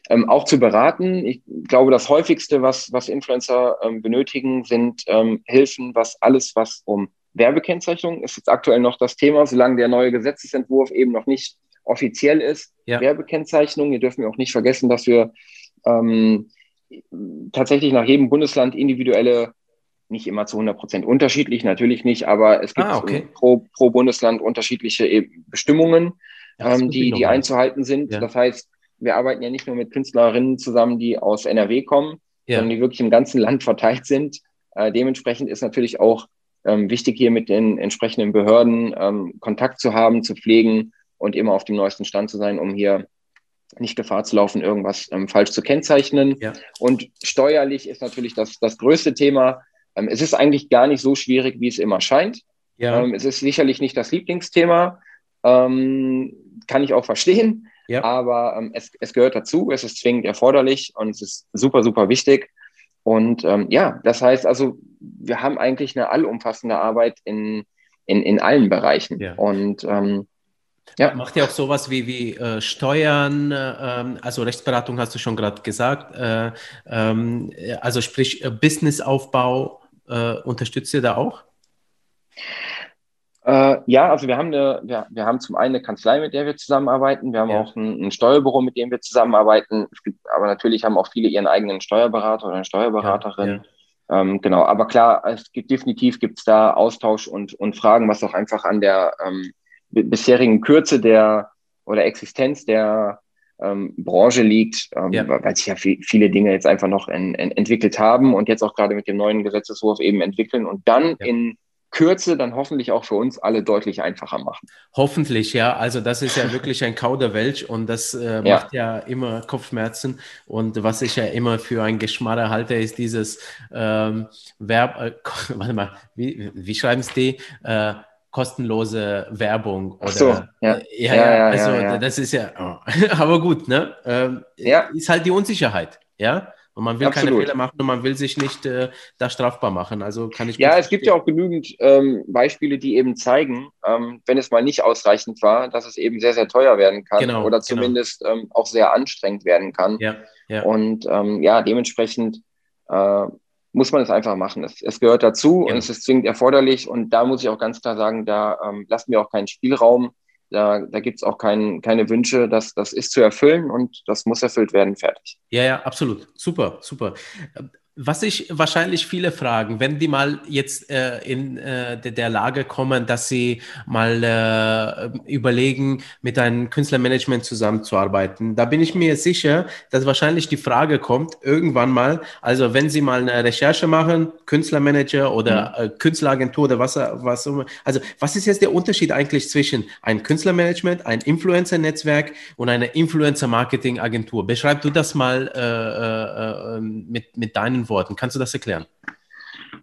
ähm, auch zu beraten. Ich glaube, das häufigste, was, was Influencer ähm, benötigen, sind ähm, Hilfen, was alles, was um Werbekennzeichnung ist jetzt aktuell noch das Thema, solange der neue Gesetzesentwurf eben noch nicht offiziell ist. Ja. Werbekennzeichnung, hier dürfen wir auch nicht vergessen, dass wir ähm, tatsächlich nach jedem Bundesland individuelle, nicht immer zu hundert Prozent unterschiedlich, natürlich nicht, aber es gibt ah, okay. pro, pro Bundesland unterschiedliche Bestimmungen, ähm, die, die einzuhalten sind. Ja. Das heißt, wir arbeiten ja nicht nur mit Künstlerinnen zusammen, die aus N R W kommen, ja. sondern die wirklich im ganzen Land verteilt sind. Äh, dementsprechend ist natürlich auch Ähm, wichtig, hier mit den entsprechenden Behörden ähm, Kontakt zu haben, zu pflegen und immer auf dem neuesten Stand zu sein, um hier nicht Gefahr zu laufen, irgendwas ähm, falsch zu kennzeichnen. Ja. Und steuerlich ist natürlich das, das größte Thema. Ähm, es ist eigentlich gar nicht so schwierig, wie es immer scheint. Ja. Ähm, es ist sicherlich nicht das Lieblingsthema, ähm, kann ich auch verstehen, ja. aber ähm, es, es gehört dazu, es ist zwingend erforderlich und es ist super, super wichtig. Und ähm, ja, das heißt also, wir haben eigentlich eine allumfassende Arbeit in, in, in allen Bereichen. Ja. Und ähm, Ja. Macht ihr auch sowas wie, wie äh, Steuern, ähm, also Rechtsberatung hast du schon gerade gesagt, äh, ähm, also sprich äh, Businessaufbau, äh, unterstützt ihr da auch? Äh, ja, also wir haben, eine, wir, wir haben zum einen eine Kanzlei, mit der wir zusammenarbeiten, wir haben ja. auch ein, ein Steuerbüro, mit dem wir zusammenarbeiten, aber natürlich haben auch viele ihren eigenen Steuerberater oder eine Steuerberaterin. Ja, ja. Ähm, genau, aber klar, es gibt definitiv gibt es da Austausch und, und Fragen, was auch einfach an der ähm, bisherigen Kürze der oder Existenz der ähm, Branche liegt, ähm, ja. weil sich ja viel, viele Dinge jetzt einfach noch in, in, entwickelt haben und jetzt auch gerade mit dem neuen Gesetzesentwurf eben entwickeln und dann ja. in Kürze dann hoffentlich auch für uns alle deutlich einfacher machen. Hoffentlich, ja. Also das ist ja wirklich ein Kauderwelsch und das äh, macht ja. ja immer Kopfschmerzen. Und was ich ja immer für ein Geschmarrer halte, ist dieses ähm, Verb, äh, warte mal, wie, wie schreiben es die? Äh, kostenlose Werbung. Oder, Ach so, ja. Äh, ja, ja, ja, ja, also ja, ja. das ist ja, oh. aber gut, ne? Ähm, ja. Ist halt die Unsicherheit, ja? Und man will Absolut. keine Fehler machen und man will sich nicht äh, da strafbar machen. Also kann ich. Ja, es verstehen. gibt ja auch genügend ähm, Beispiele, die eben zeigen, ähm, wenn es mal nicht ausreichend war, dass es eben sehr, sehr teuer werden kann genau, oder zumindest genau. ähm, auch sehr anstrengend werden kann. Ja, ja. Und ähm, ja, dementsprechend äh, muss man es einfach machen. Es, es gehört dazu ja. und es ist zwingend erforderlich. Und da muss ich auch ganz klar sagen, da ähm, lassen wir auch keinen Spielraum. Da, da gibt es auch kein, keine Wünsche, das, das ist zu erfüllen und das muss erfüllt werden, fertig. Ja, ja, absolut. Super, super. Was ich wahrscheinlich viele fragen, wenn die mal jetzt äh, in äh, de, der Lage kommen, dass sie mal äh, überlegen, mit einem Künstlermanagement zusammenzuarbeiten, da bin ich mir sicher, dass wahrscheinlich die Frage kommt, irgendwann mal, also wenn sie mal eine Recherche machen, Künstlermanager oder mhm. äh, Künstleragentur oder was, was, also was ist jetzt der Unterschied eigentlich zwischen einem Künstlermanagement, einem Influencer-Netzwerk und einer Influencer-Marketing-Agentur? Beschreib du das mal äh, äh, mit, mit deinen Worten. Kannst du das erklären?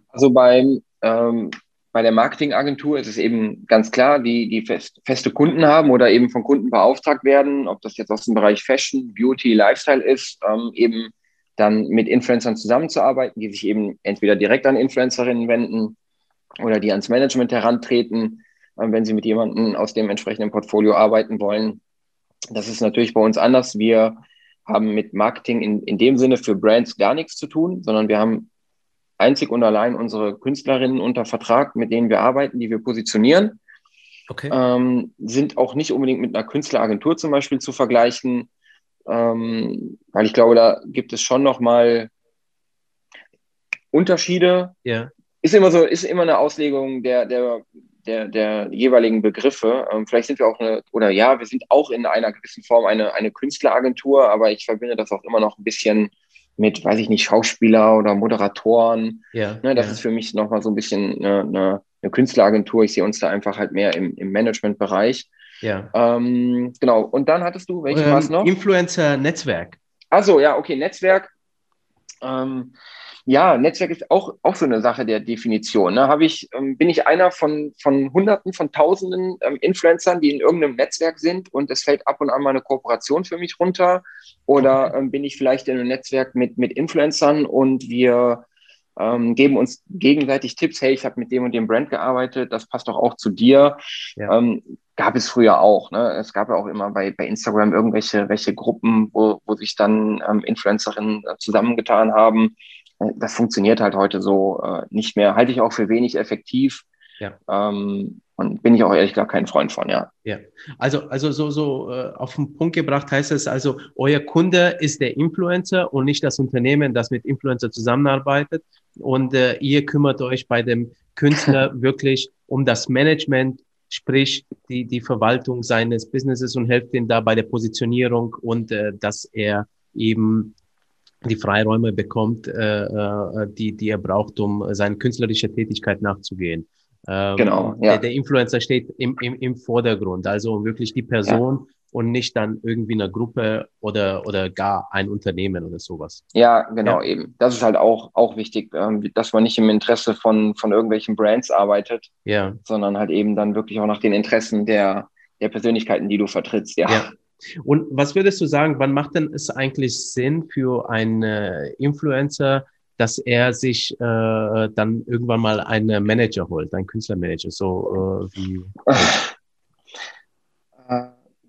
Also beim, ähm, bei der Marketingagentur ist es eben ganz klar, die, die fest, feste Kunden haben oder eben von Kunden beauftragt werden, ob das jetzt aus dem Bereich Fashion, Beauty, Lifestyle ist, ähm, eben dann mit Influencern zusammenzuarbeiten, die sich eben entweder direkt an Influencerinnen wenden oder die ans Management herantreten, äh, wenn sie mit jemandem aus dem entsprechenden Portfolio arbeiten wollen. Das ist natürlich bei uns anders. Wir haben mit Marketing in, in dem Sinne für Brands gar nichts zu tun, sondern wir haben einzig und allein unsere Künstlerinnen unter Vertrag, mit denen wir arbeiten, die wir positionieren. Okay. Ähm, sind auch nicht unbedingt mit einer Künstleragentur zum Beispiel zu vergleichen, ähm, weil ich glaube, da gibt es schon nochmal Unterschiede. Yeah. Ist immer so, ist immer eine Auslegung der, der, der, der jeweiligen Begriffe. Ähm, vielleicht sind wir auch eine, oder ja, wir sind auch in einer gewissen Form eine, eine Künstleragentur, aber ich verbinde das auch immer noch ein bisschen mit, weiß ich nicht, Schauspieler oder Moderatoren. Ja, ne, das ja. ist für mich nochmal so ein bisschen eine, eine, eine Künstleragentur. Ich sehe uns da einfach halt mehr im, im Managementbereich. Ja. Ähm, genau, und dann hattest du, welche ähm, war es noch? Influencer-Netzwerk. Ach so, ja, okay, Netzwerk. Ähm, Ja, Netzwerk ist auch, auch so eine Sache der Definition. Ne? Hab ich, ähm, bin ich einer von, von Hunderten, von Tausenden ähm, Influencern, die in irgendeinem Netzwerk sind und es fällt ab und an mal eine Kooperation für mich runter? Oder ähm, bin ich vielleicht in einem Netzwerk mit, mit Influencern und wir ähm, geben uns gegenseitig Tipps, hey, ich habe mit dem und dem Brand gearbeitet, das passt doch auch zu dir. Ja. Ähm, gab es früher auch. Ne? Es gab ja auch immer bei, bei Instagram irgendwelche welche Gruppen, wo, wo sich dann ähm, Influencerinnen zusammengetan haben. Das funktioniert halt heute so äh, nicht mehr. Halte ich auch für wenig effektiv. Ja. Ähm, und bin ich auch ehrlich gar kein Freund von, ja. Ja. Also, also so, so äh, auf den Punkt gebracht heißt es also, euer Kunde ist der Influencer und nicht das Unternehmen, das mit Influencer zusammenarbeitet. Und äh, ihr kümmert euch bei dem Künstler wirklich um das Management, sprich die, die Verwaltung seines Businesses und helft ihm da bei der Positionierung und äh, dass er eben die Freiräume bekommt, äh, die, die er braucht, um seine künstlerische Tätigkeit nachzugehen. Ähm, genau, ja. Der, der Influencer steht im, im, im Vordergrund, also wirklich die Person ja. und nicht dann irgendwie eine Gruppe oder, oder gar ein Unternehmen oder sowas. Ja, genau, ja. eben. Das ist halt auch, auch wichtig, ähm, dass man nicht im Interesse von, von irgendwelchen Brands arbeitet, ja. sondern halt eben dann wirklich auch nach den Interessen der, der Persönlichkeiten, die du vertrittst, ja. ja. Und was würdest du sagen, wann macht denn es eigentlich Sinn für einen äh, Influencer, dass er sich äh, dann irgendwann mal einen Manager holt, einen Künstlermanager? So äh, wie.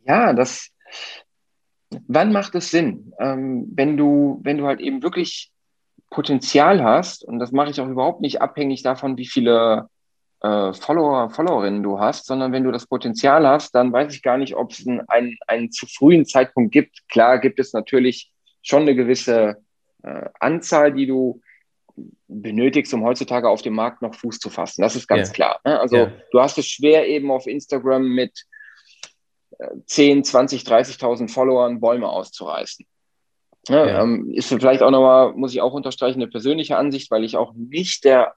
ja, das, wann macht es Sinn? Ähm, wenn du, wenn du halt eben wirklich Potenzial hast, und das mache ich auch überhaupt nicht abhängig davon, wie viele äh, Follower, Followerinnen du hast, sondern wenn du das Potenzial hast, dann weiß ich gar nicht, ob es einen, einen zu frühen Zeitpunkt gibt. Klar gibt es natürlich schon eine gewisse äh, Anzahl, die du benötigst, um heutzutage auf dem Markt noch Fuß zu fassen. Das ist ganz yeah. klar. Ne? Also yeah. du hast es schwer, eben auf Instagram mit zehn, zwanzig, dreißigtausend Followern Bäume auszureißen. Ne? Yeah. Ähm, ist vielleicht auch nochmal, muss ich auch unterstreichen, eine persönliche Ansicht, weil ich auch nicht der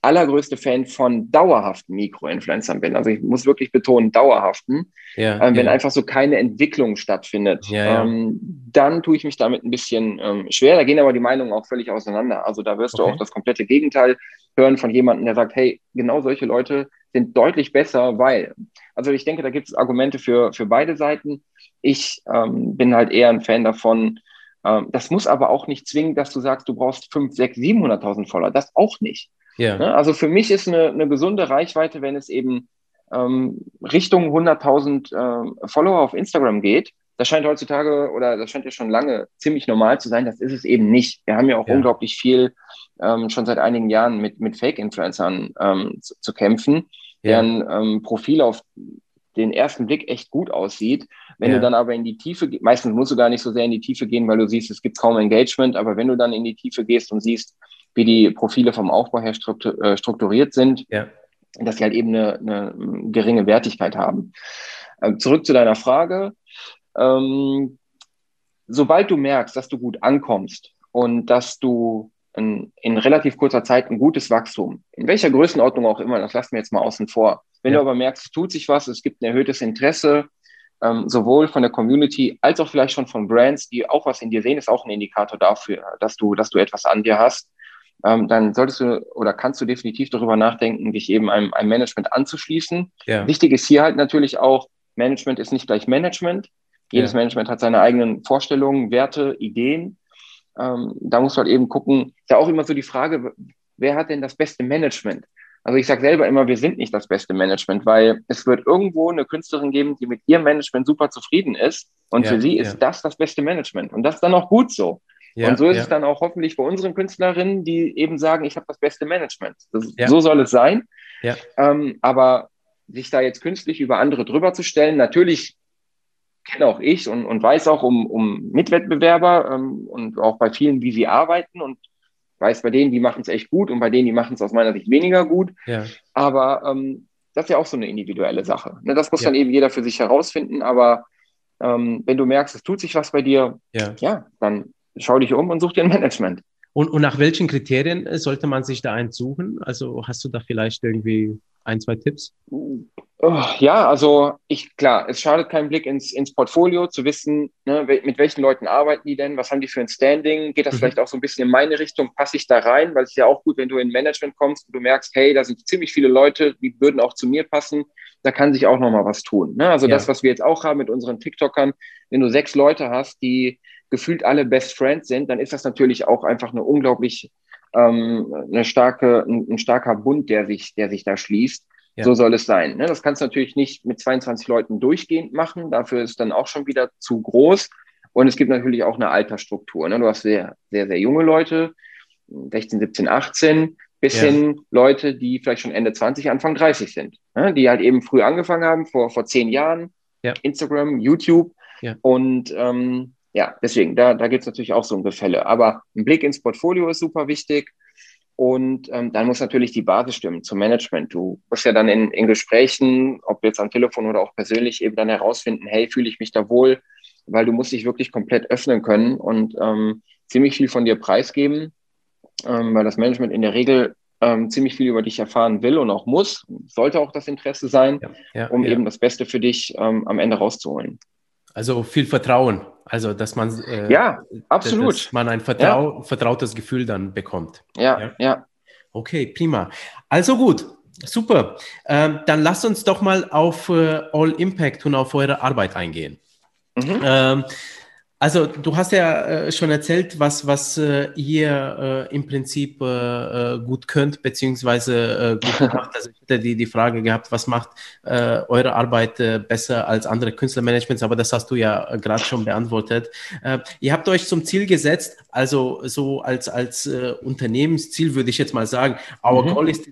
allergrößte Fan von dauerhaften Mikroinfluencern bin. Also ich muss wirklich betonen, dauerhaften. Yeah. Ähm, wenn yeah. einfach so keine Entwicklung stattfindet, yeah, ähm, yeah. dann tue ich mich damit ein bisschen ähm, schwer. Da gehen aber die Meinungen auch völlig auseinander. Also da wirst okay. du auch das komplette Gegenteil hören von jemandem, der sagt, hey, genau solche Leute sind deutlich besser, weil... Also ich denke, da gibt es Argumente für, für beide Seiten. Ich ähm, bin halt eher ein Fan davon. Ähm, das muss aber auch nicht zwingen, dass du sagst, du brauchst fünfhundert, sechshundert, siebenhunderttausend Follower. Das auch nicht. Yeah. Ne? Also für mich ist eine, eine gesunde Reichweite, wenn es eben ähm, Richtung hunderttausend äh, Follower auf Instagram geht. Das scheint heutzutage, oder das scheint ja schon lange ziemlich normal zu sein. Das ist es eben nicht. Wir haben ja auch yeah. unglaublich viel ähm, schon seit einigen Jahren mit, mit Fake-Influencern ähm, zu, zu kämpfen, deren ja. ähm, Profil auf den ersten Blick echt gut aussieht. Wenn ja. du dann aber in die Tiefe gehst, meistens musst du gar nicht so sehr in die Tiefe gehen, weil du siehst, es gibt kaum Engagement, aber wenn du dann in die Tiefe gehst und siehst, wie die Profile vom Aufbau her strukturiert sind, ja. dass sie halt eben eine, eine geringe Wertigkeit haben. Ähm, zurück zu deiner Frage. Ähm, sobald du merkst, dass du gut ankommst und dass du In, in relativ kurzer Zeit ein gutes Wachstum, in welcher Größenordnung auch immer, das lassen wir jetzt mal außen vor. Wenn ja. du aber merkst, es tut sich was, es gibt ein erhöhtes Interesse, ähm, sowohl von der Community als auch vielleicht schon von Brands, die auch was in dir sehen, ist auch ein Indikator dafür, dass du, dass du etwas an dir hast, ähm, dann solltest du oder kannst du definitiv darüber nachdenken, dich eben einem, einem Management anzuschließen. Ja. Wichtig ist hier halt natürlich auch, Management ist nicht gleich Management. Jedes ja. Management hat seine eigenen Vorstellungen, Werte, Ideen. Ähm, da musst du halt eben gucken, ist ja auch immer so die Frage, wer hat denn das beste Management? Also ich sage selber immer, wir sind nicht das beste Management, weil es wird irgendwo eine Künstlerin geben, die mit ihrem Management super zufrieden ist und ja, für sie ja. ist das das beste Management und das dann auch gut so. Ja, und so ist ja. es dann auch hoffentlich bei unseren Künstlerinnen, die eben sagen, ich habe das beste Management. Das, ja. So soll es sein, ja. ähm, aber sich da jetzt künstlich über andere drüber zu stellen, natürlich kenne auch ich und, und weiß auch um, um Mitwettbewerber ähm, und auch bei vielen, wie sie arbeiten, und weiß bei denen, die machen es echt gut und bei denen, die machen es aus meiner Sicht weniger gut. Ja. Aber ähm, das ist ja auch so eine individuelle Sache. Ne, das muss ja. dann eben jeder für sich herausfinden, aber ähm, wenn du merkst, es tut sich was bei dir, ja, ja dann schau dich um und such dir ein Management. Und, und nach welchen Kriterien sollte man sich da eins suchen? Also hast du da vielleicht irgendwie ein, zwei Tipps? Ja, also ich, klar, es schadet kein Blick ins, ins Portfolio, zu wissen, ne, mit welchen Leuten arbeiten die denn, was haben die für ein Standing, geht das mhm. vielleicht auch so ein bisschen in meine Richtung, passe ich da rein, weil es ist ja auch gut, wenn du in Management kommst und du merkst, hey, da sind ziemlich viele Leute, die würden auch zu mir passen, da kann sich auch nochmal was tun. Ne? Also ja. das, was wir jetzt auch haben mit unseren TikTokern, wenn du sechs Leute hast, die gefühlt alle Best Friends sind, dann ist das natürlich auch einfach eine unglaublich ähm, eine starke, ein, ein starker Bund, der sich, der sich da schließt. Ja. So soll es sein. Ne? Das kannst du natürlich nicht mit zweiundzwanzig Leuten durchgehend machen. Dafür ist dann auch schon wieder zu groß. Und es gibt natürlich auch eine Altersstruktur. Ne? Du hast sehr, sehr, sehr junge Leute, sechzehn, siebzehn, achtzehn, bis ja. hin Leute, die vielleicht schon Ende zwanzig, Anfang dreißig sind. Ne? Die halt eben früh angefangen haben, vor, vor zehn Jahren. Ja. Instagram, YouTube. Ja. Und ähm, ja, deswegen, da, da gibt es natürlich auch so ein Gefälle. Aber ein Blick ins Portfolio ist super wichtig. Und ähm, dann muss natürlich die Basis stimmen zum Management. Du musst ja dann in, in Gesprächen, ob jetzt am Telefon oder auch persönlich, eben dann herausfinden, hey, fühle ich mich da wohl? Weil du musst dich wirklich komplett öffnen können und ähm, ziemlich viel von dir preisgeben, ähm, weil das Management in der Regel ähm, ziemlich viel über dich erfahren will und auch muss. Sollte auch das Interesse sein, ja, ja, um ja. eben das Beste für dich ähm, am Ende rauszuholen. Also viel Vertrauen. Also, dass man, äh, ja, absolut. Dass man ein Vertrau- ja. vertrautes Gefühl dann bekommt. Ja, ja, ja. Okay, prima. Also gut, super. Ähm, dann lasst uns doch mal auf äh, All Impact und auf eure Arbeit eingehen. Mhm. Ähm, Also du hast ja äh, schon erzählt, was, was äh, ihr äh, im Prinzip äh, gut könnt, beziehungsweise äh, gut macht. Also ich hätte die, die Frage gehabt, was macht äh, eure Arbeit äh, besser als andere Künstlermanagements, aber das hast du ja äh, gerade schon beantwortet. Äh, ihr habt euch zum Ziel gesetzt, also so als, als äh, Unternehmensziel würde ich jetzt mal sagen, our mhm. goal is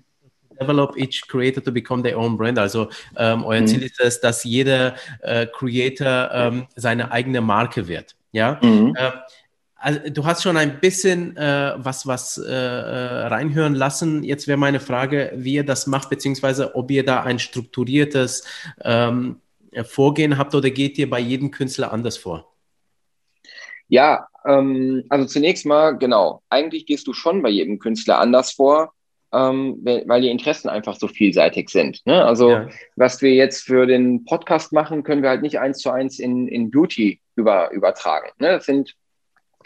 develop each creator to become their own brand. Also ähm, euer mhm. Ziel ist es, dass jeder äh, Creator ähm, seine eigene Marke wird. Ja, mhm. äh, also du hast schon ein bisschen äh, was, was äh, reinhören lassen. Jetzt wäre meine Frage, wie ihr das macht, beziehungsweise ob ihr da ein strukturiertes ähm, Vorgehen habt oder geht ihr bei jedem Künstler anders vor? Ja, ähm, also zunächst mal, genau, eigentlich gehst du schon bei jedem Künstler anders vor, ähm, weil die Interessen einfach so vielseitig sind. Ne? Also ja. was wir jetzt für den Podcast machen, können wir halt nicht eins zu eins in, in Beauty Über, übertragen. Ne? Das sind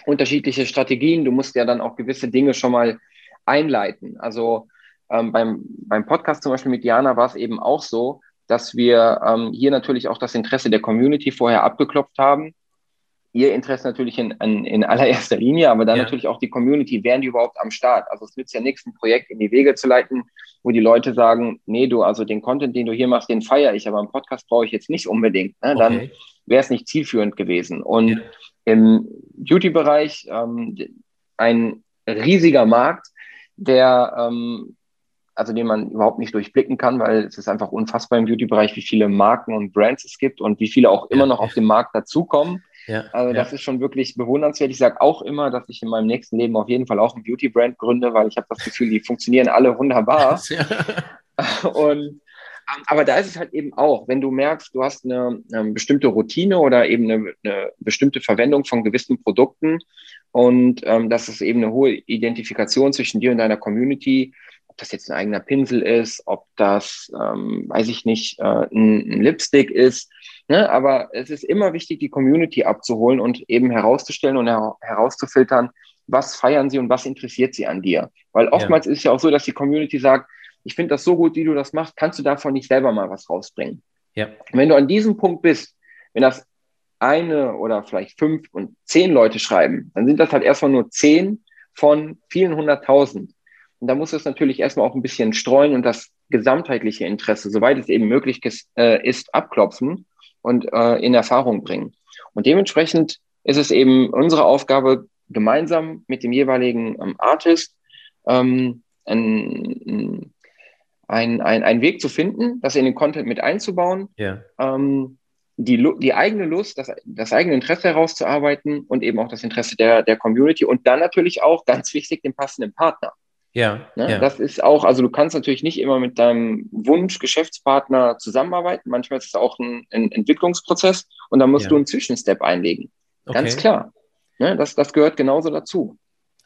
unterschiedliche Strategien. Du musst ja dann auch gewisse Dinge schon mal einleiten. Also ähm, beim, beim Podcast zum Beispiel mit Diana war es eben auch so, dass wir ähm, hier natürlich auch das Interesse der Community vorher abgeklopft haben. Ihr Interesse natürlich in, in, in allererster Linie, aber dann ja. natürlich auch die Community, wären die überhaupt am Start? Also es nützt ja nichts, ein Projekt in die Wege zu leiten, wo die Leute sagen, nee, du, also den Content, den du hier machst, den feiere ich, aber einen Podcast brauche ich jetzt nicht unbedingt. Ne? Okay. Dann wäre es nicht zielführend gewesen. Und ja. im Beauty-Bereich ähm, ein riesiger Markt, der, ähm, also den man überhaupt nicht durchblicken kann, weil es ist einfach unfassbar im Beauty-Bereich, wie viele Marken und Brands es gibt und wie viele auch immer ja. noch auf dem Markt dazukommen. Ja. Also das ja. ist schon wirklich bewundernswert. Ich sage auch immer, dass ich in meinem nächsten Leben auf jeden Fall auch ein Beauty-Brand gründe, weil ich habe das Gefühl, die funktionieren alle wunderbar. Ja. Und aber da ist es halt eben auch, wenn du merkst, du hast eine, eine bestimmte Routine oder eben eine, eine bestimmte Verwendung von gewissen Produkten und ähm, dass es eben eine hohe Identifikation zwischen dir und deiner Community, ob das jetzt ein eigener Pinsel ist, ob das, ähm, weiß ich nicht, äh, ein, ein Lipstick ist, ne? Aber es ist immer wichtig, die Community abzuholen und eben herauszustellen und her- herauszufiltern, was feiern sie und was interessiert sie an dir. Weil oftmals ja. ist es ja auch so, dass die Community sagt, ich finde das so gut, wie du das machst, kannst du davon nicht selber mal was rausbringen. Ja. Wenn du an diesem Punkt bist, wenn das eine oder vielleicht fünf und zehn Leute schreiben, dann sind das halt erstmal nur zehn von vielen hunderttausend. Und da musst du es natürlich erstmal auch ein bisschen streuen und das gesamtheitliche Interesse, soweit es eben möglich ist, abklopfen und äh, in Erfahrung bringen. Und dementsprechend ist es eben unsere Aufgabe, gemeinsam mit dem jeweiligen ähm, Artist ähm, ein Ein, ein, einen Weg zu finden, das in den Content mit einzubauen, yeah. ähm, die, die eigene Lust, das, das eigene Interesse herauszuarbeiten und eben auch das Interesse der, der Community und dann natürlich auch, ganz wichtig, den passenden Partner. Ja. Yeah. Ne? Yeah. Das ist auch, also du kannst natürlich nicht immer mit deinem Wunsch-Geschäftspartner zusammenarbeiten, manchmal ist es auch ein, ein Entwicklungsprozess und dann musst yeah. du einen Zwischenstep einlegen. Okay. Ganz klar. Ne? Das, das gehört genauso dazu.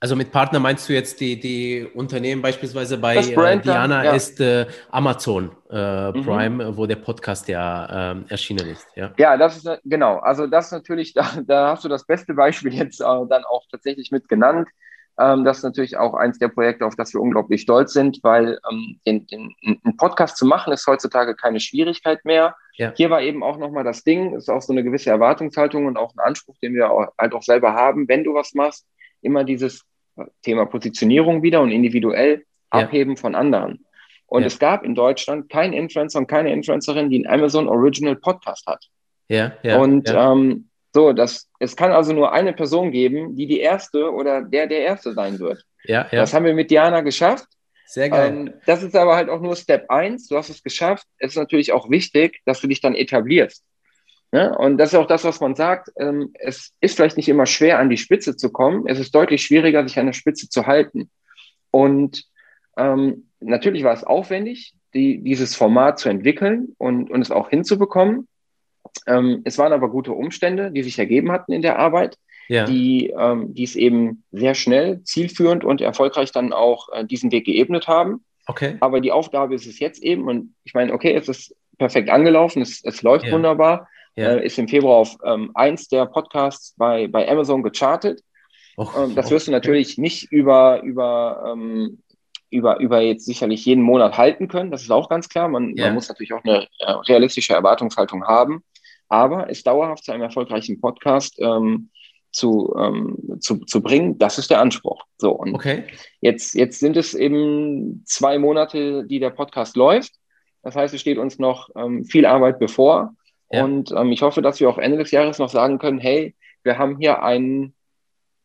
Also mit Partner meinst du jetzt die, die Unternehmen, beispielsweise bei äh, Diana ja. ist äh, Amazon äh, Prime, mhm. wo der Podcast ja äh, erschienen ist. Ja, ja, das ist genau. Also das natürlich, da, da hast du das beste Beispiel jetzt äh, dann auch tatsächlich mit genannt. Ähm, das ist natürlich auch eins der Projekte, auf das wir unglaublich stolz sind, weil ähm, den, den, einen Podcast zu machen ist heutzutage keine Schwierigkeit mehr. Ja. Hier war eben auch nochmal das Ding, ist auch so eine gewisse Erwartungshaltung und auch ein Anspruch, den wir auch, halt auch selber haben, wenn du was machst, immer dieses Thema Positionierung wieder und individuell ja. abheben von anderen. Und ja. es gab in Deutschland keinen Influencer und keine Influencerin, die einen Amazon Original Podcast hat. Ja, ja, und ja. Ähm, so, das, es kann also nur eine Person geben, die die erste oder der der erste sein wird. Ja, ja. Das haben wir mit Diana geschafft. Sehr geil. Ähm, das ist aber halt auch nur Step eins. Du hast es geschafft. Es ist natürlich auch wichtig, dass du dich dann etablierst. Ja, und das ist auch das, was man sagt, ähm, es ist vielleicht nicht immer schwer, an die Spitze zu kommen, es ist deutlich schwieriger, sich an der Spitze zu halten. Und ähm, natürlich war es aufwendig, die, dieses Format zu entwickeln und, und es auch hinzubekommen. Ähm, es waren aber gute Umstände, die sich ergeben hatten in der Arbeit, ja. die ähm, es eben sehr schnell, zielführend und erfolgreich dann auch äh, diesen Weg geebnet haben. Okay. Aber die Aufgabe ist es jetzt eben, und ich meine, okay, es ist perfekt angelaufen, es, es läuft ja. wunderbar. Ja. Ist im Februar auf ähm, eins der Podcasts bei, bei Amazon gechartet. Och, ähm, das wirst du natürlich nicht über, über, ähm, über, über jetzt sicherlich jeden Monat halten können. Das ist auch ganz klar. Man, ja. man muss natürlich auch eine äh, realistische Erwartungshaltung haben. Aber es dauerhaft zu einem erfolgreichen Podcast ähm, zu, ähm, zu, zu bringen, das ist der Anspruch. So, und okay. jetzt, jetzt sind es eben zwei Monate, die der Podcast läuft. Das heißt, es steht uns noch ähm, viel Arbeit bevor. Ja. Und ähm, ich hoffe, dass wir auch Ende des Jahres noch sagen können, hey, wir haben hier einen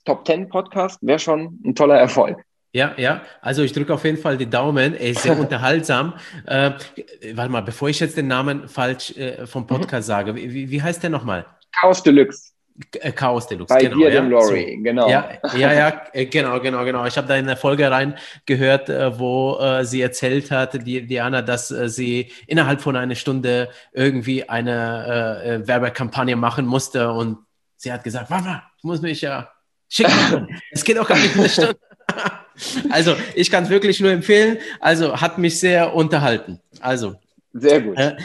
Top zehn Podcast, wäre schon ein toller Erfolg. Ja, ja, also ich drücke auf jeden Fall die Daumen, er ist sehr unterhaltsam. äh, warte mal, bevor ich jetzt den Namen falsch äh, vom Podcast mhm. sage, wie, wie heißt der nochmal? Chaos Deluxe. Chaos Deluxe, bei genau. Bei Diademlori, ja. So. genau. Ja, ja, ja, genau, genau, genau. Ich habe da in der Folge reingehört, wo äh, sie erzählt hat, die Diana, dass äh, sie innerhalb von einer Stunde irgendwie eine äh, Werbekampagne machen musste und sie hat gesagt, warte mal, ich muss mich ja schick machen. Es geht auch gar nicht eine Stunde. Also, ich kann es wirklich nur empfehlen. Also, hat mich sehr unterhalten. Also, sehr gut. Äh,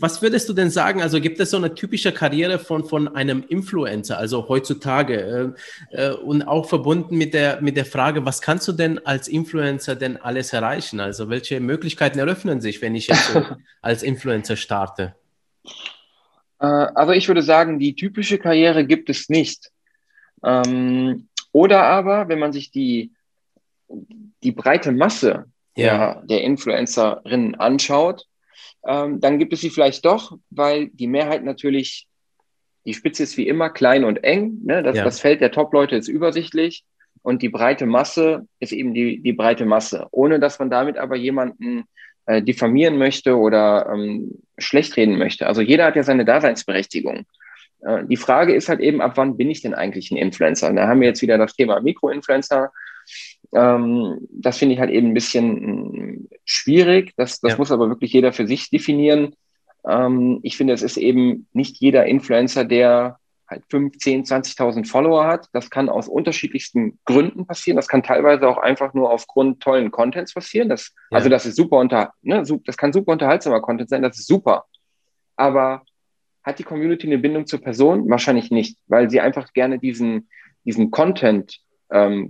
was würdest du denn sagen? Also, gibt es so eine typische Karriere von, von einem Influencer, also heutzutage? Äh, äh, und auch verbunden mit der, mit der Frage, was kannst du denn als Influencer denn alles erreichen? Also, welche Möglichkeiten eröffnen sich, wenn ich jetzt so als Influencer starte? Äh, also, ich würde sagen, die typische Karriere gibt es nicht. Ähm, oder aber, wenn man sich die die breite Masse ja. der, der Influencerinnen anschaut, ähm, dann gibt es sie vielleicht doch, weil die Mehrheit natürlich, die Spitze ist wie immer klein und eng, ne? das, ja. das Feld der Top-Leute ist übersichtlich und die breite Masse ist eben die, die breite Masse, ohne dass man damit aber jemanden äh, diffamieren möchte oder ähm, schlecht reden möchte. Also jeder hat ja seine Daseinsberechtigung. Äh, die Frage ist halt eben, ab wann bin ich denn eigentlich ein Influencer? Und da haben wir jetzt wieder das Thema Mikroinfluencer. Ähm, das finde ich halt eben ein bisschen schwierig. Das, das ja. muss aber wirklich jeder für sich definieren. Ähm, ich finde, es ist eben nicht jeder Influencer, der halt fünf, zehn, zwanzigtausend Follower hat. Das kann aus unterschiedlichsten Gründen passieren. Das kann teilweise auch einfach nur aufgrund tollen Contents passieren. Das, ja. Also das ist super unter, ne, das kann super unterhaltsamer Content sein. Das ist super. Aber hat die Community eine Bindung zur Person? Wahrscheinlich nicht, weil sie einfach gerne diesen, diesen Content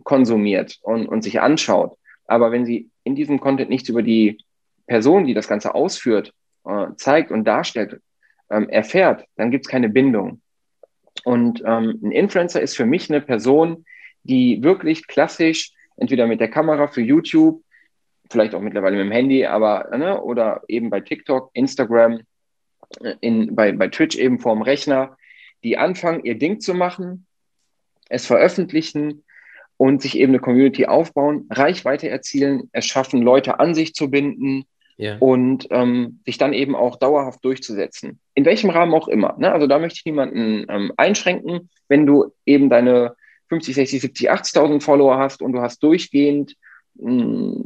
konsumiert und, und sich anschaut. Aber wenn sie in diesem Content nichts über die Person, die das Ganze ausführt, äh, zeigt und darstellt, ähm, erfährt, dann gibt es keine Bindung. Und ähm, ein Influencer ist für mich eine Person, die wirklich klassisch, entweder mit der Kamera für YouTube, vielleicht auch mittlerweile mit dem Handy, aber ne, oder eben bei TikTok, Instagram, in, bei, bei Twitch eben vorm Rechner, die anfangen, ihr Ding zu machen, es veröffentlichen, und sich eben eine Community aufbauen, Reichweite erzielen, es schaffen, Leute an sich zu binden yeah. und ähm, sich dann eben auch dauerhaft durchzusetzen. In welchem Rahmen auch immer. Ne? Also da möchte ich niemanden ähm, einschränken. Wenn du eben deine fünfzig, sechzig, siebzig, achtzigtausend Follower hast und du hast durchgehend, mh,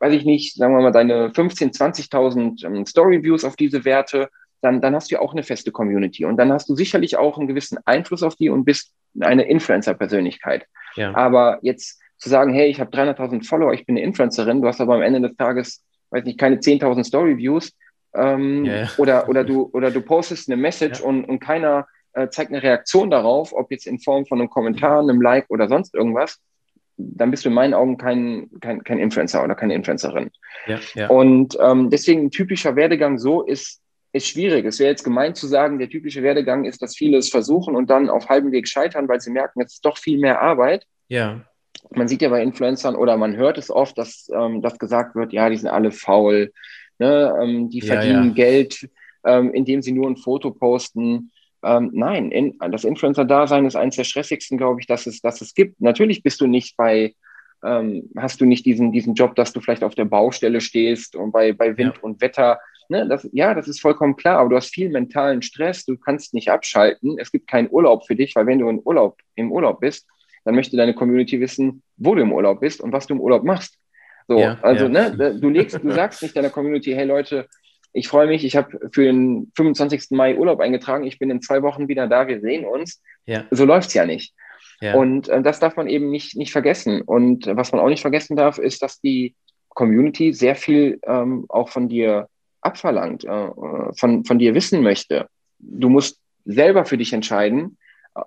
weiß ich nicht, sagen wir mal, deine fünfzehntausend, zwanzigtausend ähm, Story-Views auf diese Werte, dann, dann hast du ja auch eine feste Community. Und dann hast du sicherlich auch einen gewissen Einfluss auf die und bist eine Influencer-Persönlichkeit. Ja. Aber jetzt zu sagen, hey, ich habe dreihunderttausend Follower, ich bin eine Influencerin, du hast aber am Ende des Tages, weiß nicht, keine zehntausend Story-Views ähm, yeah. oder, oder, du, oder du postest eine Message ja. und, und keiner äh, zeigt eine Reaktion darauf, ob jetzt in Form von einem Kommentar, einem Like oder sonst irgendwas, dann bist du in meinen Augen kein, kein, kein Influencer oder keine Influencerin. Ja, ja. Und ähm, deswegen ein typischer Werdegang so ist, ist schwierig. Es wäre jetzt gemein zu sagen, der typische Werdegang ist, dass viele es versuchen und dann auf halbem Weg scheitern, weil sie merken, es ist doch viel mehr Arbeit. Ja. Man sieht ja bei Influencern oder man hört es oft, dass ähm, das gesagt wird, ja, die sind alle faul, ne? ähm, die verdienen ja, ja. Geld, ähm, indem sie nur ein Foto posten. Ähm, nein, in, das Influencer-Dasein ist eines der stressigsten, glaube ich, dass es, dass es gibt. Natürlich bist du nicht bei ähm, hast du nicht diesen, diesen Job, dass du vielleicht auf der Baustelle stehst und bei, bei Wind ja. und Wetter. Ne, das, ja, das ist vollkommen klar, aber du hast viel mentalen Stress, du kannst nicht abschalten, es gibt keinen Urlaub für dich, weil wenn du in Urlaub, im Urlaub bist, dann möchte deine Community wissen, wo du im Urlaub bist und was du im Urlaub machst. So, ja, also ja. Ne, du, legst, du sagst nicht deiner Community, hey Leute, ich freue mich, ich habe für den fünfundzwanzigsten Mai Urlaub eingetragen, ich bin in zwei Wochen wieder da, wir sehen uns. Ja. So läuft es ja nicht. Ja. Und äh, das darf man eben nicht, nicht vergessen. Und äh, was man auch nicht vergessen darf, ist, dass die Community sehr viel ähm, auch von dir abverlangt, äh, von, von dir wissen möchte. Du musst selber für dich entscheiden.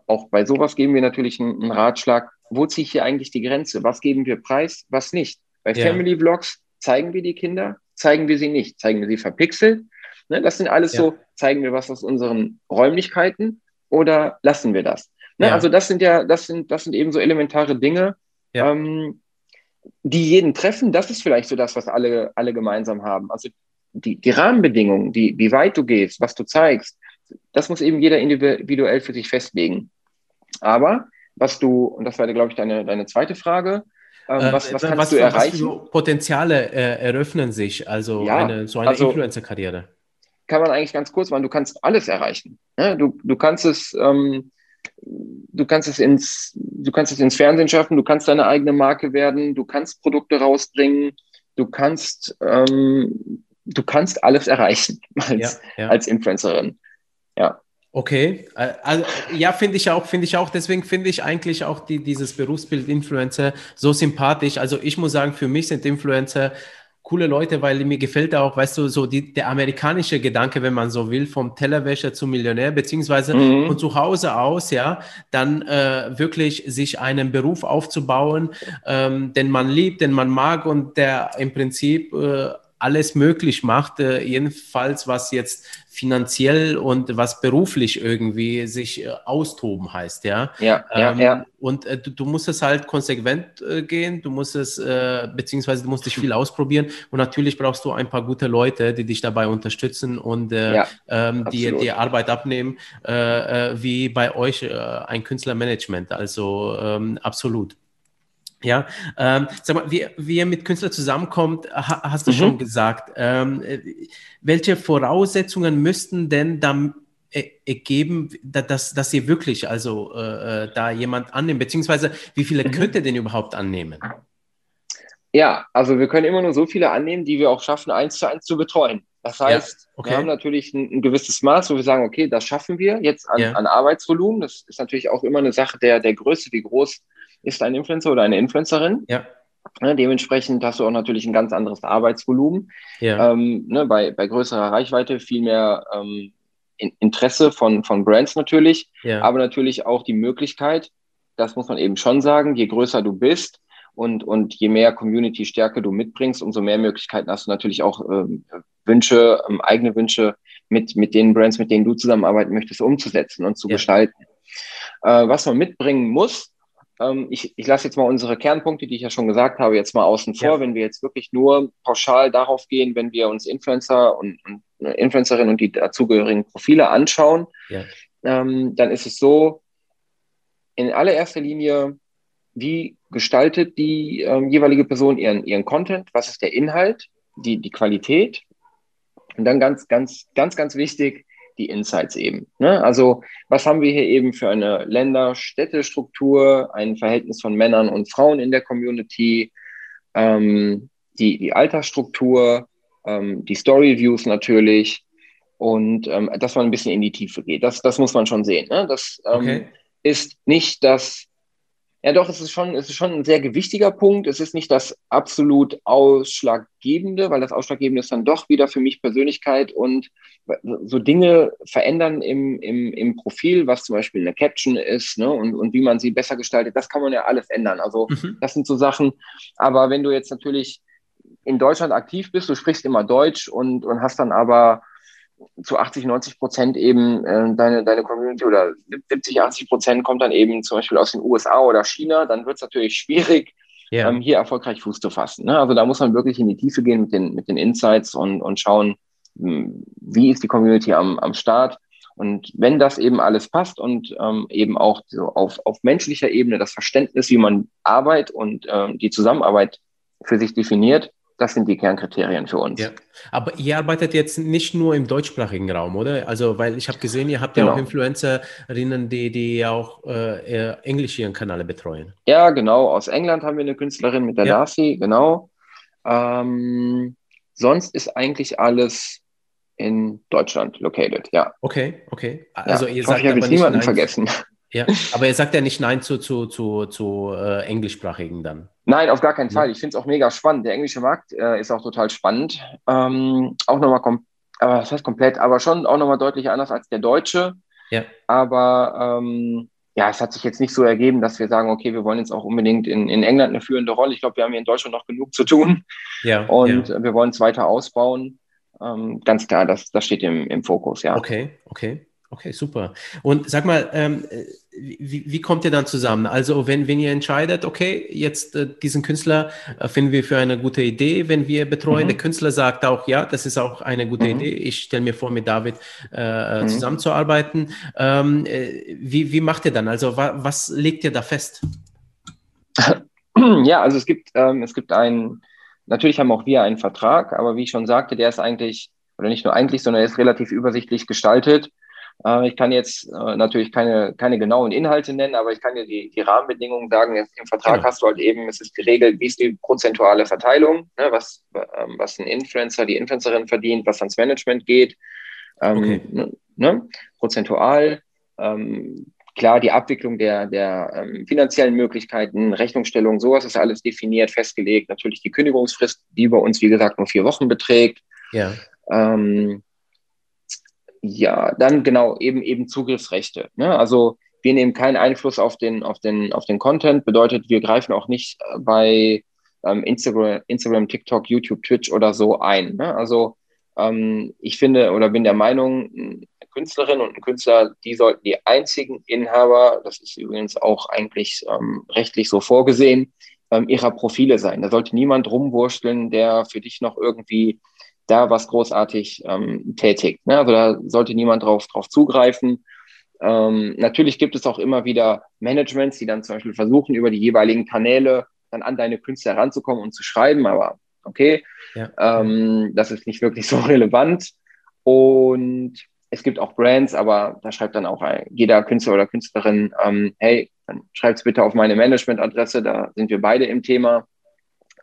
Auch bei sowas geben wir natürlich einen, einen Ratschlag, wo ziehe ich hier eigentlich die Grenze? Was geben wir preis, was nicht? Bei ja. Family-Vlogs zeigen wir die Kinder, zeigen wir sie nicht, zeigen wir sie verpixelt. Ne, das sind alles ja. so, zeigen wir was aus unseren Räumlichkeiten oder lassen wir das? Ne? Ja. Also das sind ja, das sind, das sind eben so elementare Dinge, ja. ähm, die jeden treffen. Das ist vielleicht so das, was alle, alle gemeinsam haben. Also die, die Rahmenbedingungen, die, wie weit du gehst, was du zeigst, das muss eben jeder individuell für sich festlegen. Aber was du, und das war, glaube ich, deine, deine zweite Frage, ähm, was, was kannst was, du erreichen? Was für Potenziale äh, eröffnen sich, also ja, eine, so eine also, Influencer-Karriere? Kann man eigentlich ganz kurz machen, du kannst alles erreichen. Ne? Du, du kannst es, ähm, du kannst es ins, du kannst es ins Fernsehen schaffen, du kannst deine eigene Marke werden, du kannst Produkte rausbringen, du kannst, ähm, du kannst alles erreichen als, ja, ja. als Influencerin. Ja. Okay, also, ja, finde ich auch, finde ich auch, deswegen finde ich eigentlich auch die, dieses Berufsbild Influencer so sympathisch, also ich muss sagen, für mich sind Influencer coole Leute, weil mir gefällt auch, weißt du, so die, der amerikanische Gedanke, wenn man so will, vom Tellerwäscher zum Millionär, beziehungsweise mhm. von zu Hause aus, ja, dann äh, wirklich sich einen Beruf aufzubauen, ähm, den man liebt, den man mag und der im Prinzip äh, alles möglich macht, äh, jedenfalls was jetzt finanziell und was beruflich irgendwie sich äh, austoben heißt, ja. Ja, ähm, ja, ja. Und äh, du, du musst es halt konsequent äh, gehen, du musst es, äh, beziehungsweise du musst dich viel ausprobieren und natürlich brauchst du ein paar gute Leute, die dich dabei unterstützen und äh, ja, ähm, die die Arbeit abnehmen, äh, äh, wie bei euch äh, ein Künstlermanagement, also ähm, absolut. Ja, ähm, sag mal, wie, wie ihr mit Künstlern zusammenkommt, ha, hast du mhm. schon gesagt. Ähm, welche Voraussetzungen müssten denn dann ergeben, äh, dass, dass ihr wirklich also äh, da jemand annimmt, beziehungsweise wie viele mhm. könnt ihr denn überhaupt annehmen? Ja, also wir können immer nur so viele annehmen, die wir auch schaffen, eins zu eins zu betreuen. Das heißt, ja, okay. wir haben natürlich ein, ein gewisses Maß, wo wir sagen, okay, das schaffen wir jetzt an, ja. an Arbeitsvolumen. Das ist natürlich auch immer eine Sache der, der Größe, wie groß ist ein Influencer oder eine Influencerin. Ja. Ne, dementsprechend hast du auch natürlich ein ganz anderes Arbeitsvolumen. Ja. Ähm, ne, bei, bei größerer Reichweite viel mehr ähm, in, Interesse von, von Brands natürlich, ja. aber natürlich auch die Möglichkeit, das muss man eben schon sagen, je größer du bist und, und je mehr Community-Stärke du mitbringst, umso mehr Möglichkeiten hast du natürlich auch ähm, Wünsche, ähm, eigene Wünsche mit, mit den Brands, mit denen du zusammenarbeiten möchtest, umzusetzen und zu ja. gestalten. Äh, was man mitbringen muss, Ich, ich lasse jetzt mal unsere Kernpunkte, die ich ja schon gesagt habe, jetzt mal außen vor. Ja. Wenn wir jetzt wirklich nur pauschal darauf gehen, wenn wir uns Influencer und, und Influencerinnen und die dazugehörigen Profile anschauen, ja. ähm, dann ist es so, in allererster Linie, wie gestaltet die ähm, jeweilige Person ihren, ihren Content? Was ist der Inhalt, die, die Qualität? Und dann ganz, ganz, ganz, ganz wichtig, die Insights eben. Ne? Also was haben wir hier eben für eine Länder-Städte-Struktur, ein Verhältnis von Männern und Frauen in der Community, ähm, die, die Altersstruktur, ähm, die Story-Views natürlich und ähm, dass man ein bisschen in die Tiefe geht. Das, das muss man schon sehen. Ne? Das ähm, okay. ist nicht das, ja doch, es ist schon, es ist schon ein sehr gewichtiger Punkt. Es ist nicht das absolut Ausschlaggebende, weil das Ausschlaggebende ist dann doch wieder für mich Persönlichkeit und so Dinge verändern im, im, im Profil, was zum Beispiel eine Caption ist, ne, und, und wie man sie besser gestaltet, das kann man ja alles ändern. Also mhm. das sind so Sachen, aber wenn du jetzt natürlich in Deutschland aktiv bist, du sprichst immer Deutsch und, und hast dann aber zu achtzig, neunzig Prozent eben äh, deine, deine Community oder siebzig, achtzig Prozent kommt dann eben zum Beispiel aus den U S A oder China, dann wird es natürlich schwierig, yeah. ähm, hier erfolgreich Fuß zu fassen. Ne? Also da muss man wirklich in die Tiefe gehen mit den, mit den Insights und, und schauen, wie ist die Community am, am Start? Und wenn das eben alles passt und ähm, eben auch so auf, auf menschlicher Ebene das Verständnis, wie man Arbeit und ähm, die Zusammenarbeit für sich definiert, das sind die Kernkriterien für uns. Ja. Aber ihr arbeitet jetzt nicht nur im deutschsprachigen Raum, oder? Also, weil ich habe gesehen, ihr habt genau. ja auch Influencerinnen, die, die ja auch äh, englisch ihren Kanal betreuen. Ja, genau. Aus England haben wir eine Künstlerin mit der ja. Darcy, genau. Ähm, sonst ist eigentlich alles in Deutschland located, ja. Okay, okay. Also ja. ihr sagt ich habe jetzt niemanden vergessen. Ja, aber ihr sagt ja nicht Nein zu, zu, zu, zu äh, englischsprachigen dann. Nein, auf gar keinen Fall. Ich finde es auch mega spannend. Der englische Markt äh, ist auch total spannend. Ähm, auch nochmal, kom- aber das heißt komplett, aber schon auch nochmal deutlich anders als der deutsche. Ja. Aber ähm, ja, es hat sich jetzt nicht so ergeben, dass wir sagen, okay, wir wollen jetzt auch unbedingt in, in England eine führende Rolle. Ich glaube, wir haben hier in Deutschland noch genug zu tun. Ja. Und ja. wir wollen es weiter ausbauen. Ähm, ganz klar, das, das steht im, im Fokus, ja. Okay, okay. Okay, super. Und sag mal, ähm, wie, wie kommt ihr dann zusammen? Also wenn, wenn ihr entscheidet, okay, jetzt äh, diesen Künstler äh, finden wir für eine gute Idee, wenn wir betreuen, mhm. der Künstler sagt auch, ja, das ist auch eine gute mhm. Idee, ich stelle mir vor, mit David äh, mhm. zusammenzuarbeiten. Ähm, äh, wie, wie macht ihr dann? Also wa was legt ihr da fest? Ja, also es gibt, ähm, es gibt einen, natürlich haben auch wir einen Vertrag, aber wie ich schon sagte, der ist eigentlich, oder nicht nur eigentlich, sondern er ist relativ übersichtlich gestaltet. Ich kann jetzt äh, natürlich keine, keine genauen Inhalte nennen, aber ich kann dir die, die Rahmenbedingungen sagen. Im Vertrag hast du halt eben, es ist geregelt, wie ist die prozentuale Verteilung, ne, was, ähm, was ein Influencer, die Influencerin verdient, was ans Management geht, ähm, okay. ne, ne, prozentual. Ähm, klar, die Abwicklung der, der ähm, finanziellen Möglichkeiten, Rechnungsstellung, sowas ist alles definiert, festgelegt. Natürlich die Kündigungsfrist, die bei uns, wie gesagt, nur vier Wochen beträgt. Ja. Ähm, Ja, dann genau, eben eben Zugriffsrechte. Ne? Also wir nehmen keinen Einfluss auf den, auf den, auf den Content, bedeutet, wir greifen auch nicht bei ähm, Instagram, Instagram, TikTok, YouTube, Twitch oder so ein. Ne? Also ähm, ich finde oder bin der Meinung, eine Künstlerin und ein Künstler, die sollten die einzigen Inhaber, das ist übrigens auch eigentlich ähm, rechtlich so vorgesehen, ähm, ihrer Profile sein. Da sollte niemand rumwurschteln, der für dich noch irgendwie da was großartig ähm, tätigt. Ne? Also da sollte niemand drauf, drauf zugreifen. Ähm, natürlich gibt es auch immer wieder Managements, die dann zum Beispiel versuchen, über die jeweiligen Kanäle dann an deine Künstler ranzukommen und zu schreiben, aber okay, ja. ähm, das ist nicht wirklich so relevant. Und es gibt auch Brands, aber da schreibt dann auch jeder Künstler oder Künstlerin, ähm, hey, dann schreibt's bitte auf meine Managementadresse, da sind wir beide im Thema.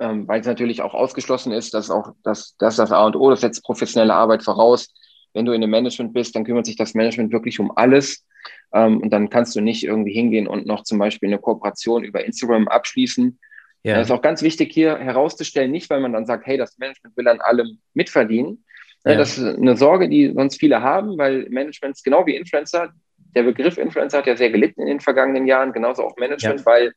Ähm, weil es natürlich auch ausgeschlossen ist, dass auch dass, dass das A und O, das setzt professionelle Arbeit voraus. Wenn du in einem Management bist, dann kümmert sich das Management wirklich um alles. Ähm, und dann kannst du nicht irgendwie hingehen und noch zum Beispiel eine Kooperation über Instagram abschließen. Ja. Das ist auch ganz wichtig hier herauszustellen, nicht weil man dann sagt, hey, das Management will an allem mitverdienen. Ja. Das ist eine Sorge, die sonst viele haben, weil Managements, genau wie Influencer, der Begriff Influencer hat ja sehr gelitten in den vergangenen Jahren, genauso auch Management, ja. weil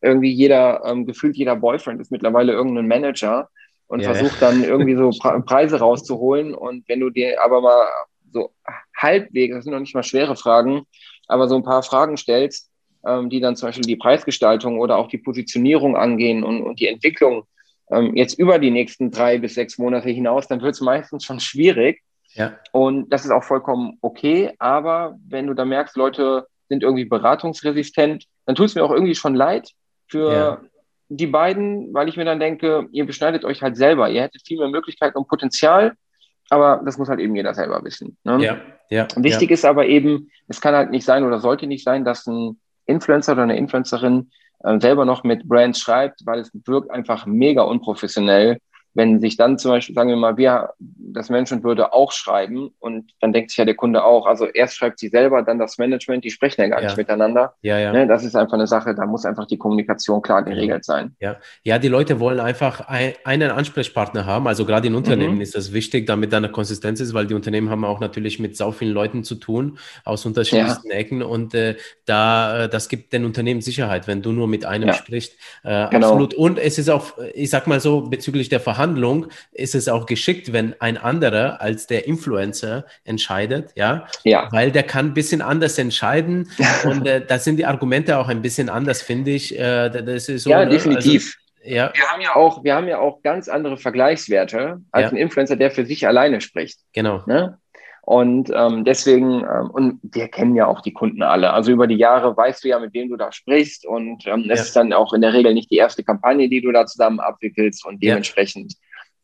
irgendwie jeder, ähm, gefühlt jeder Boyfriend ist mittlerweile irgendein Manager und yeah. versucht dann irgendwie so Preise rauszuholen. Und wenn du dir aber mal so halbwegs, das sind noch nicht mal schwere Fragen, aber so ein paar Fragen stellst, ähm, die dann zum Beispiel die Preisgestaltung oder auch die Positionierung angehen und, und die Entwicklung ähm, jetzt über die nächsten drei bis sechs Monate hinaus, dann wird es meistens schon schwierig. Ja. Und das ist auch vollkommen okay. Aber wenn du dann merkst, Leute sind irgendwie beratungsresistent, dann tut es mir auch irgendwie schon leid, für ja. die beiden, weil ich mir dann denke, ihr beschneidet euch halt selber. Ihr hättet viel mehr Möglichkeiten und Potenzial, aber das muss halt eben jeder selber wissen. Ne? Ja, ja, Wichtig ja. ist aber eben, es kann halt nicht sein oder sollte nicht sein, dass ein Influencer oder eine Influencerin äh, selber noch mit Brands schreibt, weil es wirkt einfach mega unprofessionell, wenn sich dann zum Beispiel, sagen wir mal, wir, das Management würde auch schreiben und dann denkt sich ja der Kunde auch, also erst schreibt sie selber, dann das Management, die sprechen ja gar ja. nicht miteinander. Ja, ja. Das ist einfach eine Sache, da muss einfach die Kommunikation klar geregelt sein. Ja, ja, die Leute wollen einfach ein, einen Ansprechpartner haben, also gerade in Unternehmen mhm. ist das wichtig, damit da eine Konsistenz ist, weil die Unternehmen haben auch natürlich mit sau vielen Leuten zu tun, aus unterschiedlichsten ja. Ecken und äh, da, das gibt den Unternehmen Sicherheit, wenn du nur mit einem ja. sprichst. Äh, genau. Absolut. Und es ist auch, ich sag mal so, bezüglich der Verhandlung, Handlung ist es auch geschickt, wenn ein anderer als der Influencer entscheidet, ja, ja. weil der kann ein bisschen anders entscheiden und äh, da sind die Argumente auch ein bisschen anders, finde ich. Äh, das ist so, ja, ne? definitiv. Also, ja. Wir haben ja auch, wir haben ja auch ganz andere Vergleichswerte als ja. ein Influencer, der für sich alleine spricht. Genau. Ne? Und ähm, deswegen, ähm, und wir kennen ja auch die Kunden alle. Also über die Jahre weißt du ja, mit wem du da sprichst. Und ähm, ja. es ist dann auch in der Regel nicht die erste Kampagne, die du da zusammen abwickelst. Und dementsprechend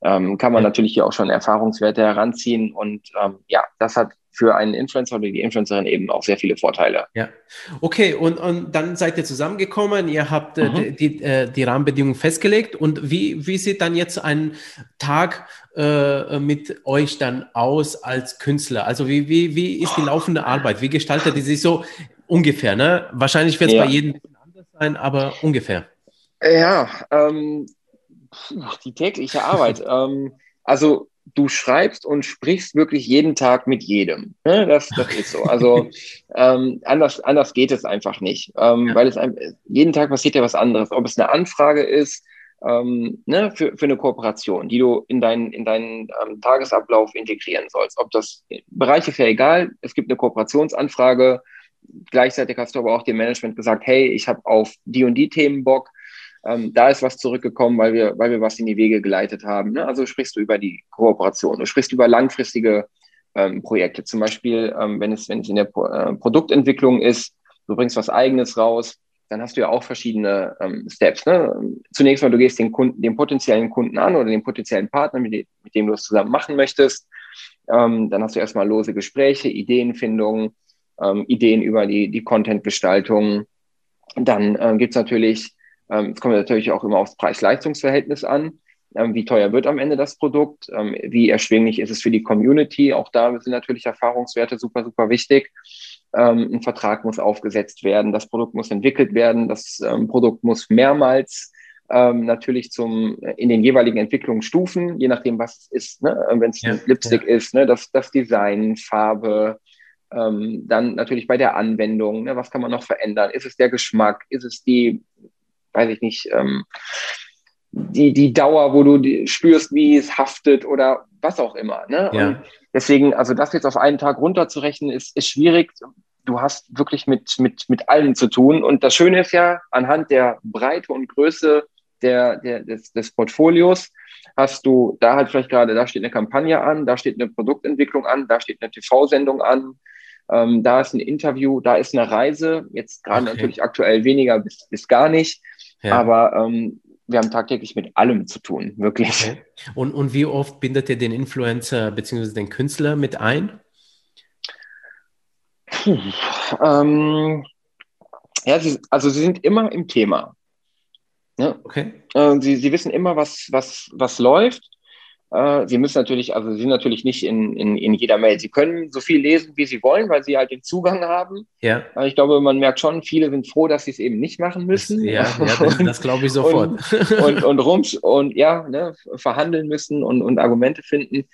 ja. ähm, kann man ja. natürlich hier auch schon Erfahrungswerte heranziehen. Und ähm, ja, das hat für einen Influencer oder die Influencerin eben auch sehr viele Vorteile. Ja, okay. Und, und dann seid ihr zusammengekommen, ihr habt mhm. äh, die, äh, die Rahmenbedingungen festgelegt. Und wie, wie sieht dann jetzt ein Tag äh, mit euch dann aus als Künstler? Also wie, wie, wie ist die laufende Arbeit? Wie gestaltet die sich so ungefähr? Ne? Wahrscheinlich wird es ja. bei jedem anders sein, aber ungefähr. Ja, ähm, die tägliche Arbeit. ähm, also du schreibst und sprichst wirklich jeden Tag mit jedem. Das, das ist so. Also ähm, anders, anders geht es einfach nicht. Ähm, ja. Weil es einem, jeden Tag passiert ja was anderes. Ob es eine Anfrage ist, ähm, ne, für, für eine Kooperation, die du in deinen, in deinen ähm, Tagesablauf integrieren sollst. Ob das Bereich ist ja egal, es gibt eine Kooperationsanfrage. Gleichzeitig hast du aber auch dem Management gesagt, hey, ich habe auf die und die Themen Bock. Ähm, da ist was zurückgekommen, weil wir, weil wir was in die Wege geleitet haben. Ne? Also sprichst du über die Kooperation, du sprichst über langfristige ähm, Projekte. Zum Beispiel, ähm, wenn es, wenn es in der Pro- äh, Produktentwicklung ist, du bringst was Eigenes raus, dann hast du ja auch verschiedene ähm, Steps. Ne? Zunächst mal, du gehst den Kunden, den potenziellen Kunden an oder den potenziellen Partner, mit dem, mit dem du es zusammen machen möchtest. Ähm, dann hast du erstmal lose Gespräche, Ideenfindung, ähm, Ideen über die, die Content-Gestaltung. Dann ähm, gibt es natürlich Es kommt natürlich auch immer aufs Preis-Leistungs-Verhältnis an. Wie teuer wird am Ende das Produkt? Wie erschwinglich ist es für die Community? Auch da sind natürlich Erfahrungswerte super, super wichtig. Ein Vertrag muss aufgesetzt werden. Das Produkt muss entwickelt werden. Das Produkt muss mehrmals natürlich zum, in den jeweiligen Entwicklungsstufen, je nachdem, was es ist. Ne? Wenn es ein ja, Lipstick ja. ist, ne? das, das Design, Farbe, dann natürlich bei der Anwendung. Ne? Was kann man noch verändern? Ist es der Geschmack? Ist es die weiß ich nicht, ähm, die, die Dauer, wo du die, spürst, wie es haftet oder was auch immer. Ne? Ja. Und deswegen, also das jetzt auf einen Tag runterzurechnen, ist, ist schwierig. Du hast wirklich mit, mit, mit allem zu tun. Und das Schöne ist ja, anhand der Breite und Größe der, der, des, des Portfolios hast du da halt vielleicht gerade, da steht eine Kampagne an, da steht eine Produktentwicklung an, da steht eine T V-Sendung an, Ähm, da ist ein Interview, da ist eine Reise, jetzt gerade okay. natürlich aktuell weniger bis, bis gar nicht, ja. aber ähm, wir haben tagtäglich mit allem zu tun, wirklich. Okay. Und, und wie oft bindet ihr den Influencer bzw. den Künstler mit ein? Puh, ähm, ja, sie, also sie sind immer im Thema. Ne? Okay. Äh, sie, sie wissen immer, was, was, was läuft. Sie müssen natürlich, also sie sind natürlich nicht in, in, in jeder Mail. Sie können so viel lesen, wie sie wollen, weil sie halt den Zugang haben. Ja. Ich glaube, man merkt schon, viele sind froh, dass sie es eben nicht machen müssen. Ja, ja das, das glaube ich sofort. Und, und, und rums und ja, ne, verhandeln müssen und, und Argumente finden.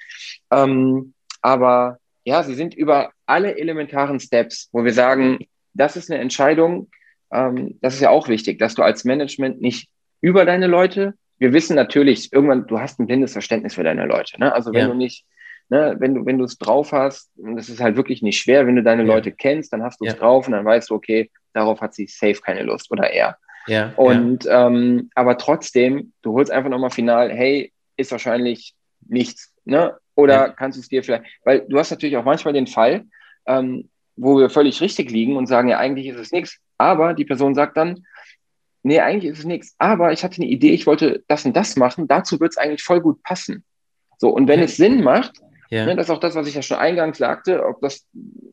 Ähm, aber ja, sie sind über alle elementaren Steps, wo wir sagen, das ist eine Entscheidung, ähm, das ist ja auch wichtig, dass du als Management nicht über deine Leute. Wir wissen natürlich, irgendwann, du hast ein blindes Verständnis für deine Leute. Ne? Also wenn ja. du nicht, ne, wenn du, wenn du es drauf hast, und das ist halt wirklich nicht schwer, wenn du deine ja. Leute kennst, dann hast du es ja. drauf und dann weißt du, okay, darauf hat sie safe keine Lust oder er. Ja. Und ja. Ähm, aber trotzdem, du holst einfach nochmal final, hey, ist wahrscheinlich nichts. Ne? Oder ja. kannst du es dir vielleicht, weil du hast natürlich auch manchmal den Fall, ähm, wo wir völlig richtig liegen und sagen, ja, eigentlich ist es nichts, aber die Person sagt dann, nee, eigentlich ist es nichts, aber ich hatte eine Idee, ich wollte das und das machen, dazu wird es eigentlich voll gut passen. So, und wenn okay. es Sinn macht, yeah. ne, das ist auch das, was ich ja schon eingangs sagte, ob das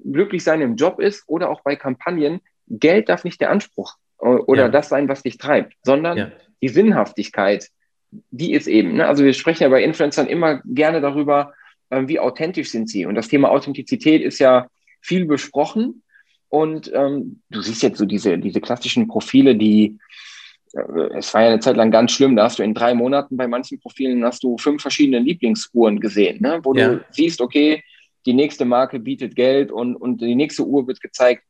glücklich sein im Job ist oder auch bei Kampagnen, Geld darf nicht der Anspruch oder yeah. das sein, was dich treibt, sondern yeah. die Sinnhaftigkeit, die ist eben, ne? Also wir sprechen ja bei Influencern immer gerne darüber, wie authentisch sind sie. Und das Thema Authentizität ist ja viel besprochen. Und ähm, du siehst jetzt so diese, diese klassischen Profile, die, äh, es war ja eine Zeit lang ganz schlimm, da hast du in drei Monaten bei manchen Profilen hast du fünf verschiedene Lieblingsuhren gesehen, ne? Wo ja. du siehst, okay, die nächste Marke bietet Geld und, und die nächste Uhr wird gezeigt.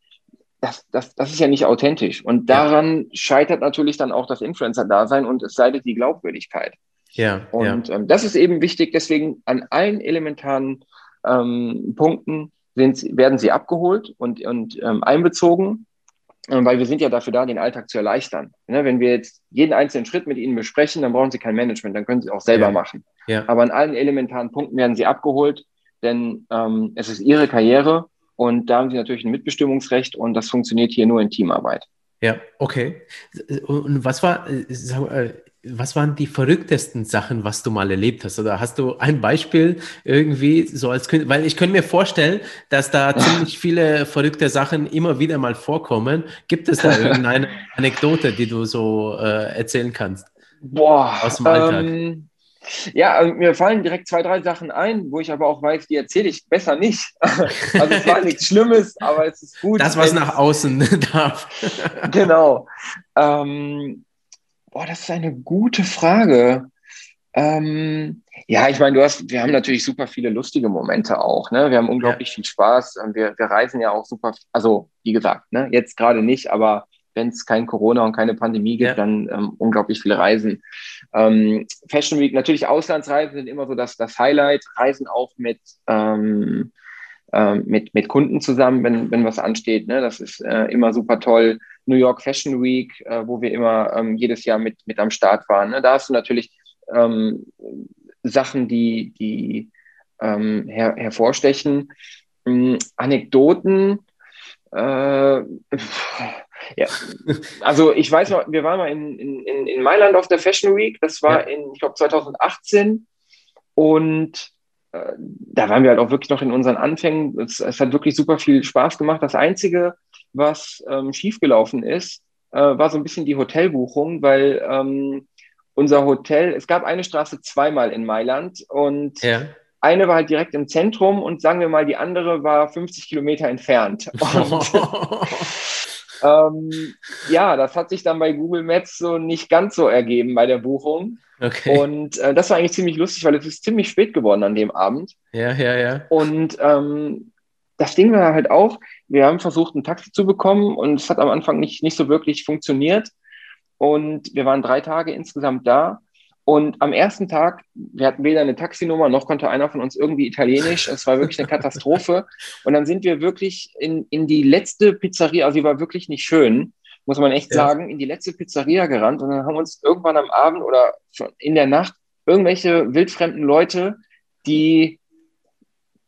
Das, das, das ist ja nicht authentisch. Und daran ja. scheitert natürlich dann auch das Influencer-Dasein und es seidet die Glaubwürdigkeit. Ja. Und ja. Ähm, das ist eben wichtig, deswegen an allen elementaren ähm, Punkten Sind, werden sie abgeholt und, und ähm, einbezogen, äh, weil wir sind ja dafür da, den Alltag zu erleichtern. Ne? Wenn wir jetzt jeden einzelnen Schritt mit ihnen besprechen, dann brauchen sie kein Management, dann können sie auch selber ja. machen. Ja. Aber an allen elementaren Punkten werden sie abgeholt, denn ähm, es ist ihre Karriere und da haben sie natürlich ein Mitbestimmungsrecht und das funktioniert hier nur in Teamarbeit. Ja, okay. Und was war, was waren die verrücktesten Sachen, was du mal erlebt hast? Oder hast du ein Beispiel irgendwie so als Künstler? Weil ich könnte mir vorstellen, dass da ziemlich viele verrückte Sachen immer wieder mal vorkommen. Gibt es da irgendeine Anekdote, die du so äh, erzählen kannst? Boah. Aus dem Alltag. Ähm, ja, also mir fallen direkt zwei, drei Sachen ein, wo ich aber auch weiß, die erzähle ich besser nicht. Also es war nichts Schlimmes, aber es ist gut. Das, was nach außen darf. Genau. Ähm, boah, das ist eine gute Frage. Ähm, ja, ich meine, du hast, wir haben natürlich super viele lustige Momente auch. Ne? Wir haben unglaublich ja. viel Spaß. Wir, wir reisen ja auch super, also wie gesagt, ne? Jetzt gerade nicht, aber wenn es kein Corona und keine Pandemie gibt, ja. dann ähm, unglaublich viele Reisen. Ähm, Fashion Week, natürlich Auslandsreisen sind immer so das, das Highlight. Reisen auch mit, ähm, ähm, mit, mit Kunden zusammen, wenn, wenn was ansteht. Ne? Das ist äh, immer super toll. New York Fashion Week, äh, wo wir immer ähm, jedes Jahr mit, mit am Start waren. Ne? Da hast du natürlich ähm, Sachen, die, die ähm, her- hervorstechen. Ähm, Anekdoten, äh, ja. Also ich weiß noch, wir waren mal in, in, in Mailand auf der Fashion Week, das war ja. in, ich glaube, zwanzig achtzehn und äh, da waren wir halt auch wirklich noch in unseren Anfängen, es, es hat wirklich super viel Spaß gemacht. Das Einzige, was ähm, schiefgelaufen ist, äh, war so ein bisschen die Hotelbuchung, weil ähm, unser Hotel, es gab eine Straße zweimal in Mailand und ja. eine war halt direkt im Zentrum und sagen wir mal, die andere war fünfzig Kilometer entfernt. Und, ähm, ja, das hat sich dann bei Google Maps so nicht ganz so ergeben bei der Buchung. Okay. Und äh, das war eigentlich ziemlich lustig, weil es ist ziemlich spät geworden an dem Abend. Ja, ja, ja. Und ähm, das Ding war halt auch, wir haben versucht, ein Taxi zu bekommen und es hat am Anfang nicht, nicht so wirklich funktioniert. Und wir waren drei Tage insgesamt da. Und am ersten Tag, wir hatten weder eine Taxinummer, noch konnte einer von uns irgendwie Italienisch. Es war wirklich eine Katastrophe. Und dann sind wir wirklich in, in die letzte Pizzeria, also die war wirklich nicht schön, muss man echt ja. sagen, in die letzte Pizzeria gerannt. Und dann haben uns irgendwann am Abend oder schon in der Nacht irgendwelche wildfremden Leute, die,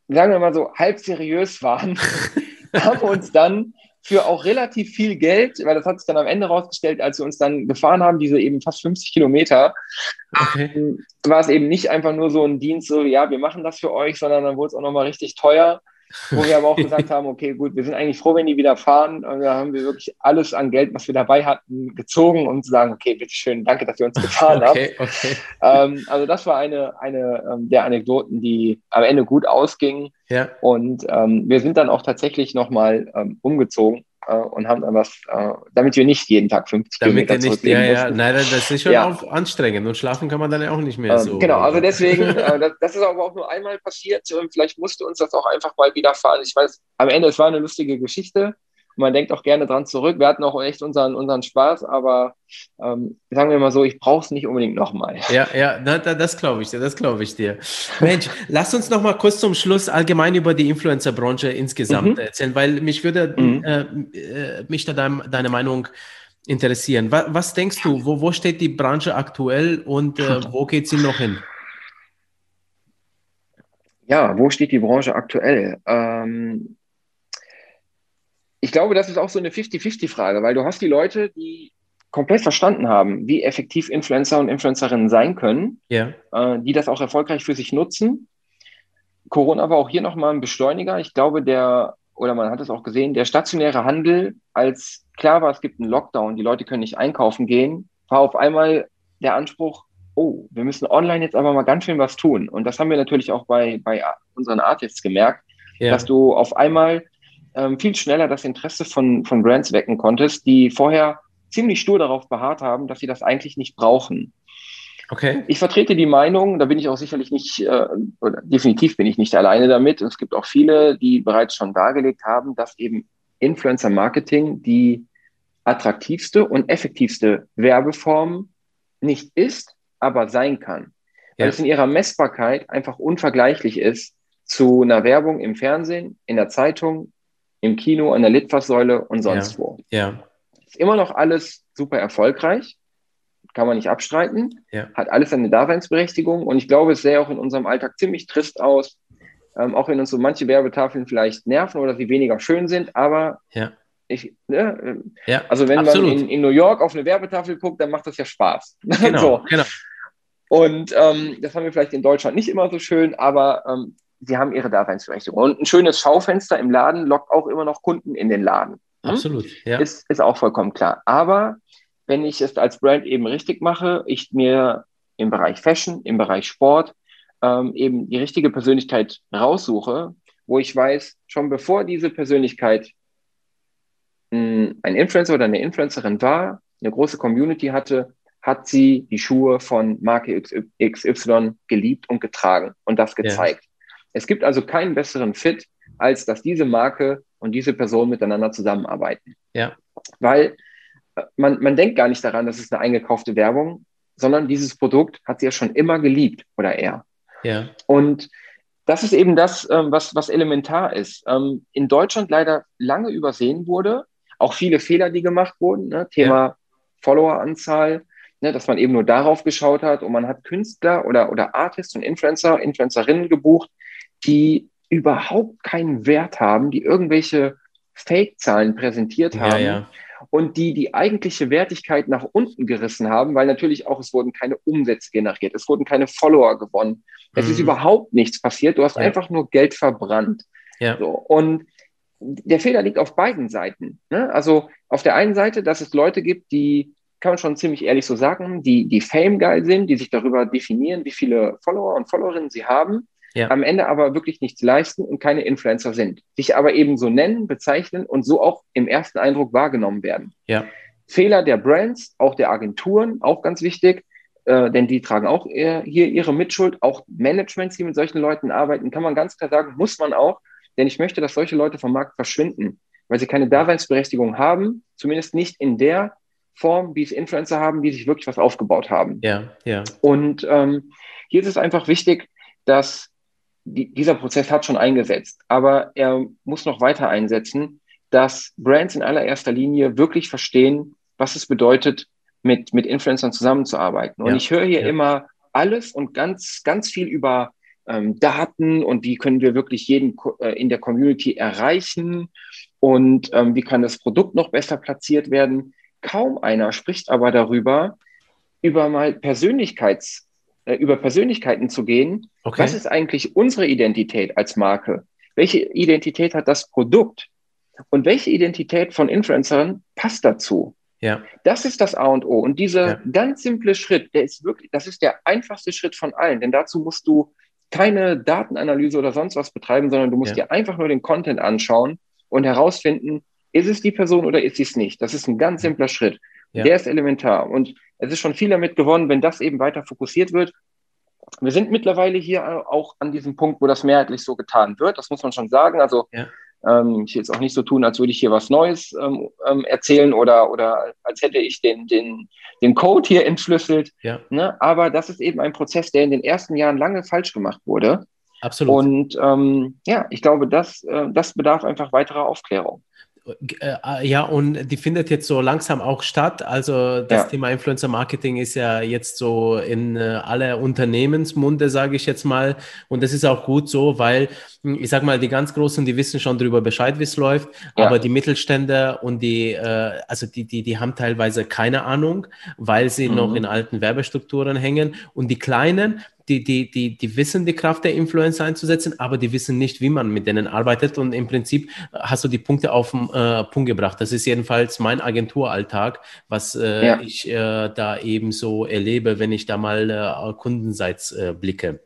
sagen wir mal so, halb seriös waren, haben uns dann für auch relativ viel Geld, weil das hat sich dann am Ende rausgestellt, als wir uns dann gefahren haben, diese eben fast fünfzig Kilometer, okay. war es eben nicht einfach nur so ein Dienst, so ja, wir machen das für euch, sondern dann wurde es auch nochmal richtig teuer, wo wir aber auch gesagt haben, okay, gut, wir sind eigentlich froh, wenn die wieder fahren und da haben wir wirklich alles an Geld, was wir dabei hatten, gezogen, um zu sagen, okay, bitteschön, danke, dass ihr uns gefahren okay, habt. Okay. Ähm, also das war eine, eine ähm, der Anekdoten, die am Ende gut ausgingen ja. und ähm, wir sind dann auch tatsächlich nochmal ähm, umgezogen äh, und haben dann was, äh, damit wir nicht jeden Tag fünfzig Kilometer zurücklegen ja, ja. Nein, das ist schon ja. auch anstrengend und schlafen kann man dann ja auch nicht mehr ähm, so. Genau, also deswegen, äh, das, das ist aber auch nur einmal passiert und vielleicht musste uns das auch einfach mal widerfahren. Ich weiß, am Ende, es war eine lustige Geschichte. Man denkt auch gerne dran zurück. Wir hatten auch echt unseren, unseren Spaß, aber ähm, sagen wir mal so, ich brauche es nicht unbedingt nochmal. Ja, ja, na, na, das glaube ich dir, das glaube ich dir. Mensch, lass uns nochmal kurz zum Schluss allgemein über die Influencer-Branche insgesamt mhm. erzählen, weil mich würde mhm. äh, mich da dein, deine Meinung interessieren. Was, was denkst du, wo, wo steht die Branche aktuell und äh, wo geht sie noch hin? Ja, wo steht die Branche aktuell? Ähm, Ich glaube, das ist auch so eine fifty-fifty-Frage, weil du hast die Leute, die komplett verstanden haben, wie effektiv Influencer und Influencerinnen sein können, yeah. äh, die das auch erfolgreich für sich nutzen. Corona war auch hier nochmal ein Beschleuniger. Ich glaube, der, oder man hat es auch gesehen, der stationäre Handel, als klar war, es gibt einen Lockdown, die Leute können nicht einkaufen gehen, war auf einmal der Anspruch, oh, wir müssen online jetzt aber mal ganz schön was tun. Und das haben wir natürlich auch bei, bei unseren Artists gemerkt, yeah. dass du auf einmal viel schneller das Interesse von, von Brands wecken konntest, die vorher ziemlich stur darauf beharrt haben, dass sie das eigentlich nicht brauchen. Okay. Ich vertrete die Meinung, da bin ich auch sicherlich nicht, äh, oder definitiv bin ich nicht alleine damit. Es gibt auch viele, die bereits schon dargelegt haben, dass eben Influencer-Marketing die attraktivste und effektivste Werbeform nicht ist, aber sein kann. Ja. Weil es in ihrer Messbarkeit einfach unvergleichlich ist zu einer Werbung im Fernsehen, in der Zeitung, im Kino, an der Litfaßsäule und sonst ja, wo. Ja. Ist immer noch alles super erfolgreich, kann man nicht abstreiten, ja. hat alles eine Daseinsberechtigung und ich glaube, es sähe auch in unserem Alltag ziemlich trist aus, ähm, auch wenn uns so manche Werbetafeln vielleicht nerven oder sie weniger schön sind, aber ja. ich, ne, äh, ja, also wenn absolut. man in, in New York auf eine Werbetafel guckt, dann macht das ja Spaß. Genau, so. genau. Und ähm, das haben wir vielleicht in Deutschland nicht immer so schön, aber ähm, sie haben ihre Daseinsberechtigung. Und ein schönes Schaufenster im Laden lockt auch immer noch Kunden in den Laden. Hm? Absolut, ja. Ist, ist auch vollkommen klar. Aber wenn ich es als Brand eben richtig mache, ich mir im Bereich Fashion, im Bereich Sport ähm, eben die richtige Persönlichkeit raussuche, wo ich weiß, schon bevor diese Persönlichkeit mh, ein Influencer oder eine Influencerin war, eine große Community hatte, hat sie die Schuhe von Marke X Y geliebt und getragen und das gezeigt. Ja. Es gibt also keinen besseren Fit, als dass diese Marke und diese Person miteinander zusammenarbeiten. Ja. Weil man, man denkt gar nicht daran, das ist eine eingekaufte Werbung, sondern dieses Produkt hat sie ja schon immer geliebt oder er. Ja. Und das ist eben das, was, was elementar ist. In Deutschland leider lange übersehen wurde, auch viele Fehler, die gemacht wurden, ne? Thema ja. Followeranzahl, ne? Dass man eben nur darauf geschaut hat und man hat Künstler oder, oder Artists und Influencer, Influencerinnen gebucht, die überhaupt keinen Wert haben, die irgendwelche Fake-Zahlen präsentiert ja, haben ja. und die die eigentliche Wertigkeit nach unten gerissen haben, weil natürlich auch, es wurden keine Umsätze generiert, es wurden keine Follower gewonnen, es mhm. ist überhaupt nichts passiert, du hast ja. einfach nur Geld verbrannt. Ja. So, und der Fehler liegt auf beiden Seiten. Ne? Also auf der einen Seite, dass es Leute gibt, die, kann man schon ziemlich ehrlich so sagen, die, die Fame-geil sind, die sich darüber definieren, wie viele Follower und Followerinnen sie haben, ja. am Ende aber wirklich nichts leisten und keine Influencer sind, sich aber eben so nennen, bezeichnen und so auch im ersten Eindruck wahrgenommen werden. Ja. Fehler der Brands, auch der Agenturen, auch ganz wichtig, äh, denn die tragen auch hier ihre Mitschuld, auch Managements, die mit solchen Leuten arbeiten, kann man ganz klar sagen, muss man auch, denn ich möchte, dass solche Leute vom Markt verschwinden, weil sie keine Daseinsberechtigung haben, zumindest nicht in der Form, wie es Influencer haben, die sich wirklich was aufgebaut haben. Ja, ja. Und ähm, hier ist es einfach wichtig, dass die, dieser Prozess hat schon eingesetzt, aber er muss noch weiter einsetzen, dass Brands in allererster Linie wirklich verstehen, was es bedeutet, mit, mit Influencern zusammenzuarbeiten. Und ja, ich höre hier ja. immer alles und ganz, ganz viel über Ähm, Daten und wie können wir wirklich jeden äh, in der Community erreichen und ähm, wie kann das Produkt noch besser platziert werden. Kaum einer spricht aber darüber, über mal Persönlichkeits, äh, über Persönlichkeiten zu gehen. Okay. Was ist eigentlich unsere Identität als Marke? Welche Identität hat das Produkt? Und welche Identität von Influencern passt dazu? Ja. Das ist das A und O. Und dieser ja. ganz simple Schritt, der ist wirklich, das ist der einfachste Schritt von allen, denn dazu musst du keine Datenanalyse oder sonst was betreiben, sondern du musst ja. dir einfach nur den Content anschauen und herausfinden, ist es die Person oder ist sie es nicht? Das ist ein ganz simpler Schritt. Ja. Der ist elementar. Und es ist schon viel damit gewonnen, wenn das eben weiter fokussiert wird. Wir sind mittlerweile hier auch an diesem Punkt, wo das mehrheitlich so getan wird. Das muss man schon sagen. Also ja. ähm, ich will jetzt auch nicht so tun, als würde ich hier was Neues ähm, erzählen oder, oder als hätte ich den, den, den Code hier entschlüsselt. Ja. Ne? Aber das ist eben ein Prozess, der in den ersten Jahren lange falsch gemacht wurde. Absolut. Und ähm, ja, ich glaube, das, äh, das bedarf einfach weiterer Aufklärung. Ja, und die findet jetzt so langsam auch statt. Also das ja. Thema Influencer-Marketing ist ja jetzt so in alle Unternehmensmunde, sage ich jetzt mal. Und das ist auch gut so, weil, ich sag mal, die ganz Großen, die wissen schon darüber Bescheid, wie es läuft. Ja. Aber die Mittelständler und die, also die, die, die haben teilweise keine Ahnung, weil sie mhm. noch in alten Werbestrukturen hängen. Und die Kleinen, Die, die, die, die wissen die Kraft der Influencer einzusetzen, aber die wissen nicht, wie man mit denen arbeitet. Und im Prinzip hast du die Punkte auf den äh, Punkt gebracht. Das ist jedenfalls mein Agenturalltag, was äh, ja. ich äh, da eben so erlebe, wenn ich da mal äh, kundenseits äh, blicke.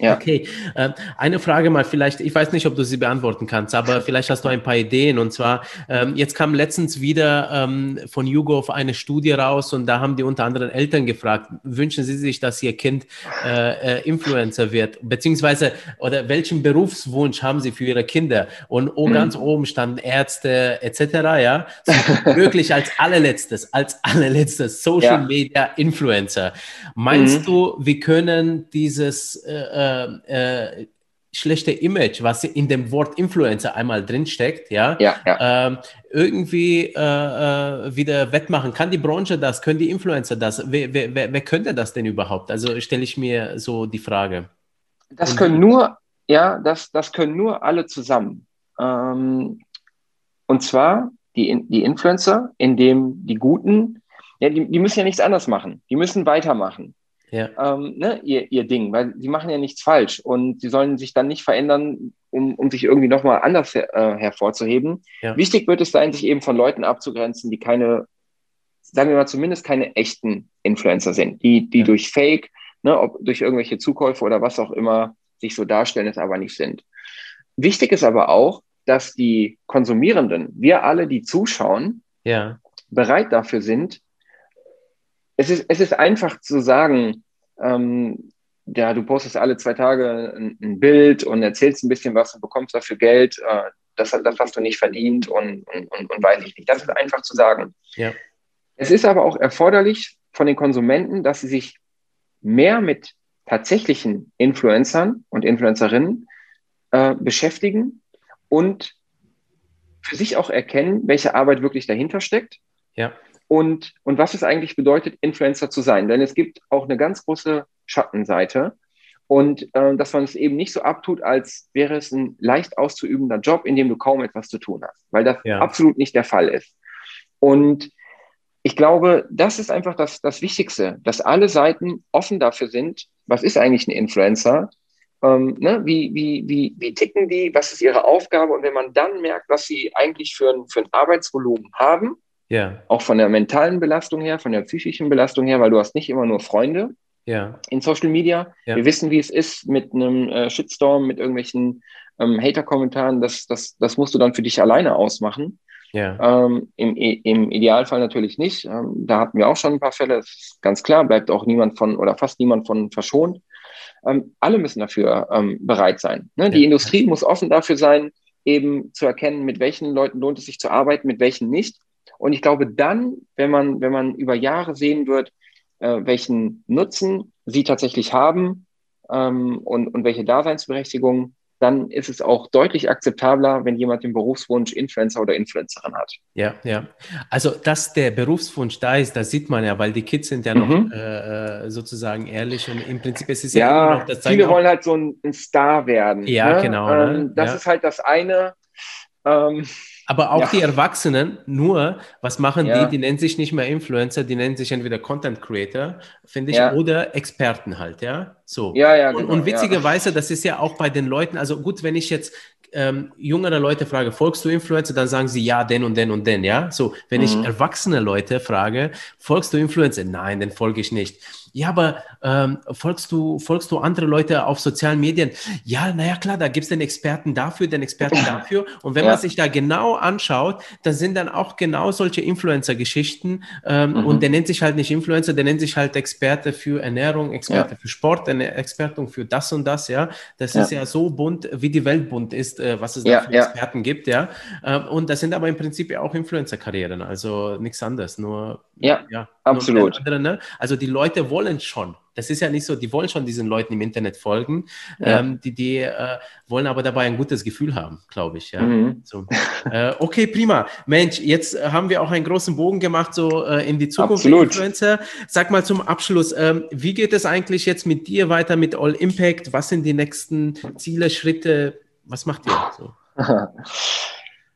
Ja. Okay, äh, eine Frage mal vielleicht, ich weiß nicht, ob du sie beantworten kannst, aber vielleicht hast du ein paar Ideen und zwar, ähm, jetzt kam letztens wieder ähm, von YouGov eine Studie raus und da haben die unter anderem Eltern gefragt, wünschen sie sich, dass ihr Kind äh, äh, Influencer wird, beziehungsweise oder welchen Berufswunsch haben sie für ihre Kinder und oh, ganz mhm. oben standen Ärzte et cetera, ja, so, wirklich als allerletztes, als allerletztes Social ja. Media Influencer. Meinst mhm. du, wir können dieses äh, Äh, äh, schlechte Image, was in dem Wort Influencer einmal drinsteckt, ja, ja, ja. Ähm, irgendwie äh, äh, wieder wettmachen. Kann die Branche das? Können die Influencer das? Wer, wer, wer, wer könnte das denn überhaupt? Also stelle ich mir so die Frage. Das können nur, ja, das, das können nur alle zusammen. Ähm, und zwar die, die Influencer, indem die Guten, ja, die, die müssen ja nichts anderes machen. Die müssen weitermachen. Ja. Ähm, ne, ihr, ihr Ding, weil sie machen ja nichts falsch und sie sollen sich dann nicht verändern, um, um sich irgendwie nochmal anders her, äh, hervorzuheben. Ja. Wichtig wird es sein, sich eben von Leuten abzugrenzen, die keine, sagen wir mal zumindest keine echten Influencer sind, die, die ja. durch Fake, ne, ob durch irgendwelche Zukäufe oder was auch immer sich so darstellen, es aber nicht sind. Wichtig ist aber auch, dass die Konsumierenden, wir alle, die zuschauen, ja. bereit dafür sind. Es ist, es ist einfach zu sagen, ähm, ja, du postest alle zwei Tage ein, ein Bild und erzählst ein bisschen was und bekommst dafür Geld, äh, das, das hast du nicht verdient und, und, und, und weiß ich nicht. Das ist einfach zu sagen. Ja. Es ist aber auch erforderlich von den Konsumenten, dass sie sich mehr mit tatsächlichen Influencern und Influencerinnen äh, beschäftigen und für sich auch erkennen, welche Arbeit wirklich dahinter steckt. Ja. Und, und was es eigentlich bedeutet, Influencer zu sein. Denn es gibt auch eine ganz große Schattenseite. Und äh, dass man es eben nicht so abtut, als wäre es ein leicht auszuübender Job, in dem du kaum etwas zu tun hast. Weil das ja. absolut nicht der Fall ist. Und ich glaube, das ist einfach das, das Wichtigste, dass alle Seiten offen dafür sind, was ist eigentlich ein Influencer? Ähm, ne? wie, wie, wie, wie ticken die? Was ist ihre Aufgabe? Und wenn man dann merkt, was sie eigentlich für ein, für ein Arbeitsvolumen haben, ja. auch von der mentalen Belastung her, von der psychischen Belastung her, weil du hast nicht immer nur Freunde, ja. in Social Media. Ja. Wir wissen, wie es ist mit einem äh, Shitstorm, mit irgendwelchen ähm, Hater-Kommentaren. Das, das, das musst du dann für dich alleine ausmachen. Ja. Ähm, im, im Idealfall natürlich nicht. Ähm, da hatten wir auch schon ein paar Fälle. Das ist ganz klar, bleibt auch niemand von oder fast niemand von verschont. Ähm, alle müssen dafür ähm, bereit sein. Ne? Die ja. Industrie muss offen dafür sein, eben zu erkennen, mit welchen Leuten lohnt es sich zu arbeiten, mit welchen nicht. Und ich glaube dann, wenn man, wenn man über Jahre sehen wird, Äh, welchen Nutzen sie tatsächlich haben ähm, und, und welche Daseinsberechtigung, dann ist es auch deutlich akzeptabler, wenn jemand den Berufswunsch Influencer oder Influencerin hat. Ja, ja. Also, dass der Berufswunsch da ist, das sieht man ja, weil die Kids sind ja mhm. noch äh, sozusagen ehrlich und im Prinzip ist es ja, ja immer noch das Zeichen. Viele wollen halt so ein, ein Star werden. Ja, ne? genau. Ne? Ähm, das ja. ist halt das eine. Ähm, Aber auch ja. die Erwachsenen, nur, was machen ja. die? Die nennen sich nicht mehr Influencer, die nennen sich entweder Content Creator, finde ich, ja. oder Experten halt, ja? So. Ja, ja, und, genau, und witzigerweise, ja. das ist ja auch bei den Leuten, also gut, wenn ich jetzt ähm, jüngere Leute frage, folgst du Influencer? Dann sagen sie, ja, den und den und den, ja? So, wenn mhm. ich erwachsene Leute frage, folgst du Influencer? Nein, den folge ich nicht. Ja, aber ähm, folgst du, folgst du andere Leute auf sozialen Medien? Ja, naja, klar, da gibt es den Experten dafür, den Experten dafür. Und wenn ja. man sich da genau anschaut, dann sind dann auch genau solche Influencer-Geschichten. Ähm, mhm. Und der nennt sich halt nicht Influencer, der nennt sich halt Experte für Ernährung, Experte ja. für Sport, Experte für das und das, ja. Das ja. ist ja so bunt, wie die Welt bunt ist, äh, was es ja, da für ja. Experten gibt, ja. Ähm, und das sind aber im Prinzip ja auch Influencer-Karrieren, also nichts anderes, nur... Ja, ja absolut. Andere, ne? Also die Leute wollen schon, das ist ja nicht so, die wollen schon diesen Leuten im Internet folgen, ja. ähm, die, die äh, wollen aber dabei ein gutes Gefühl haben, glaube ich. Ja? Mhm. So. Äh, okay, prima. Mensch, jetzt haben wir auch einen großen Bogen gemacht, so äh, in die Zukunft. Absolut. Influencer. Sag mal zum Abschluss, äh, wie geht es eigentlich jetzt mit dir weiter mit All Impact? Was sind die nächsten Ziele, Schritte? Was macht ihr? So?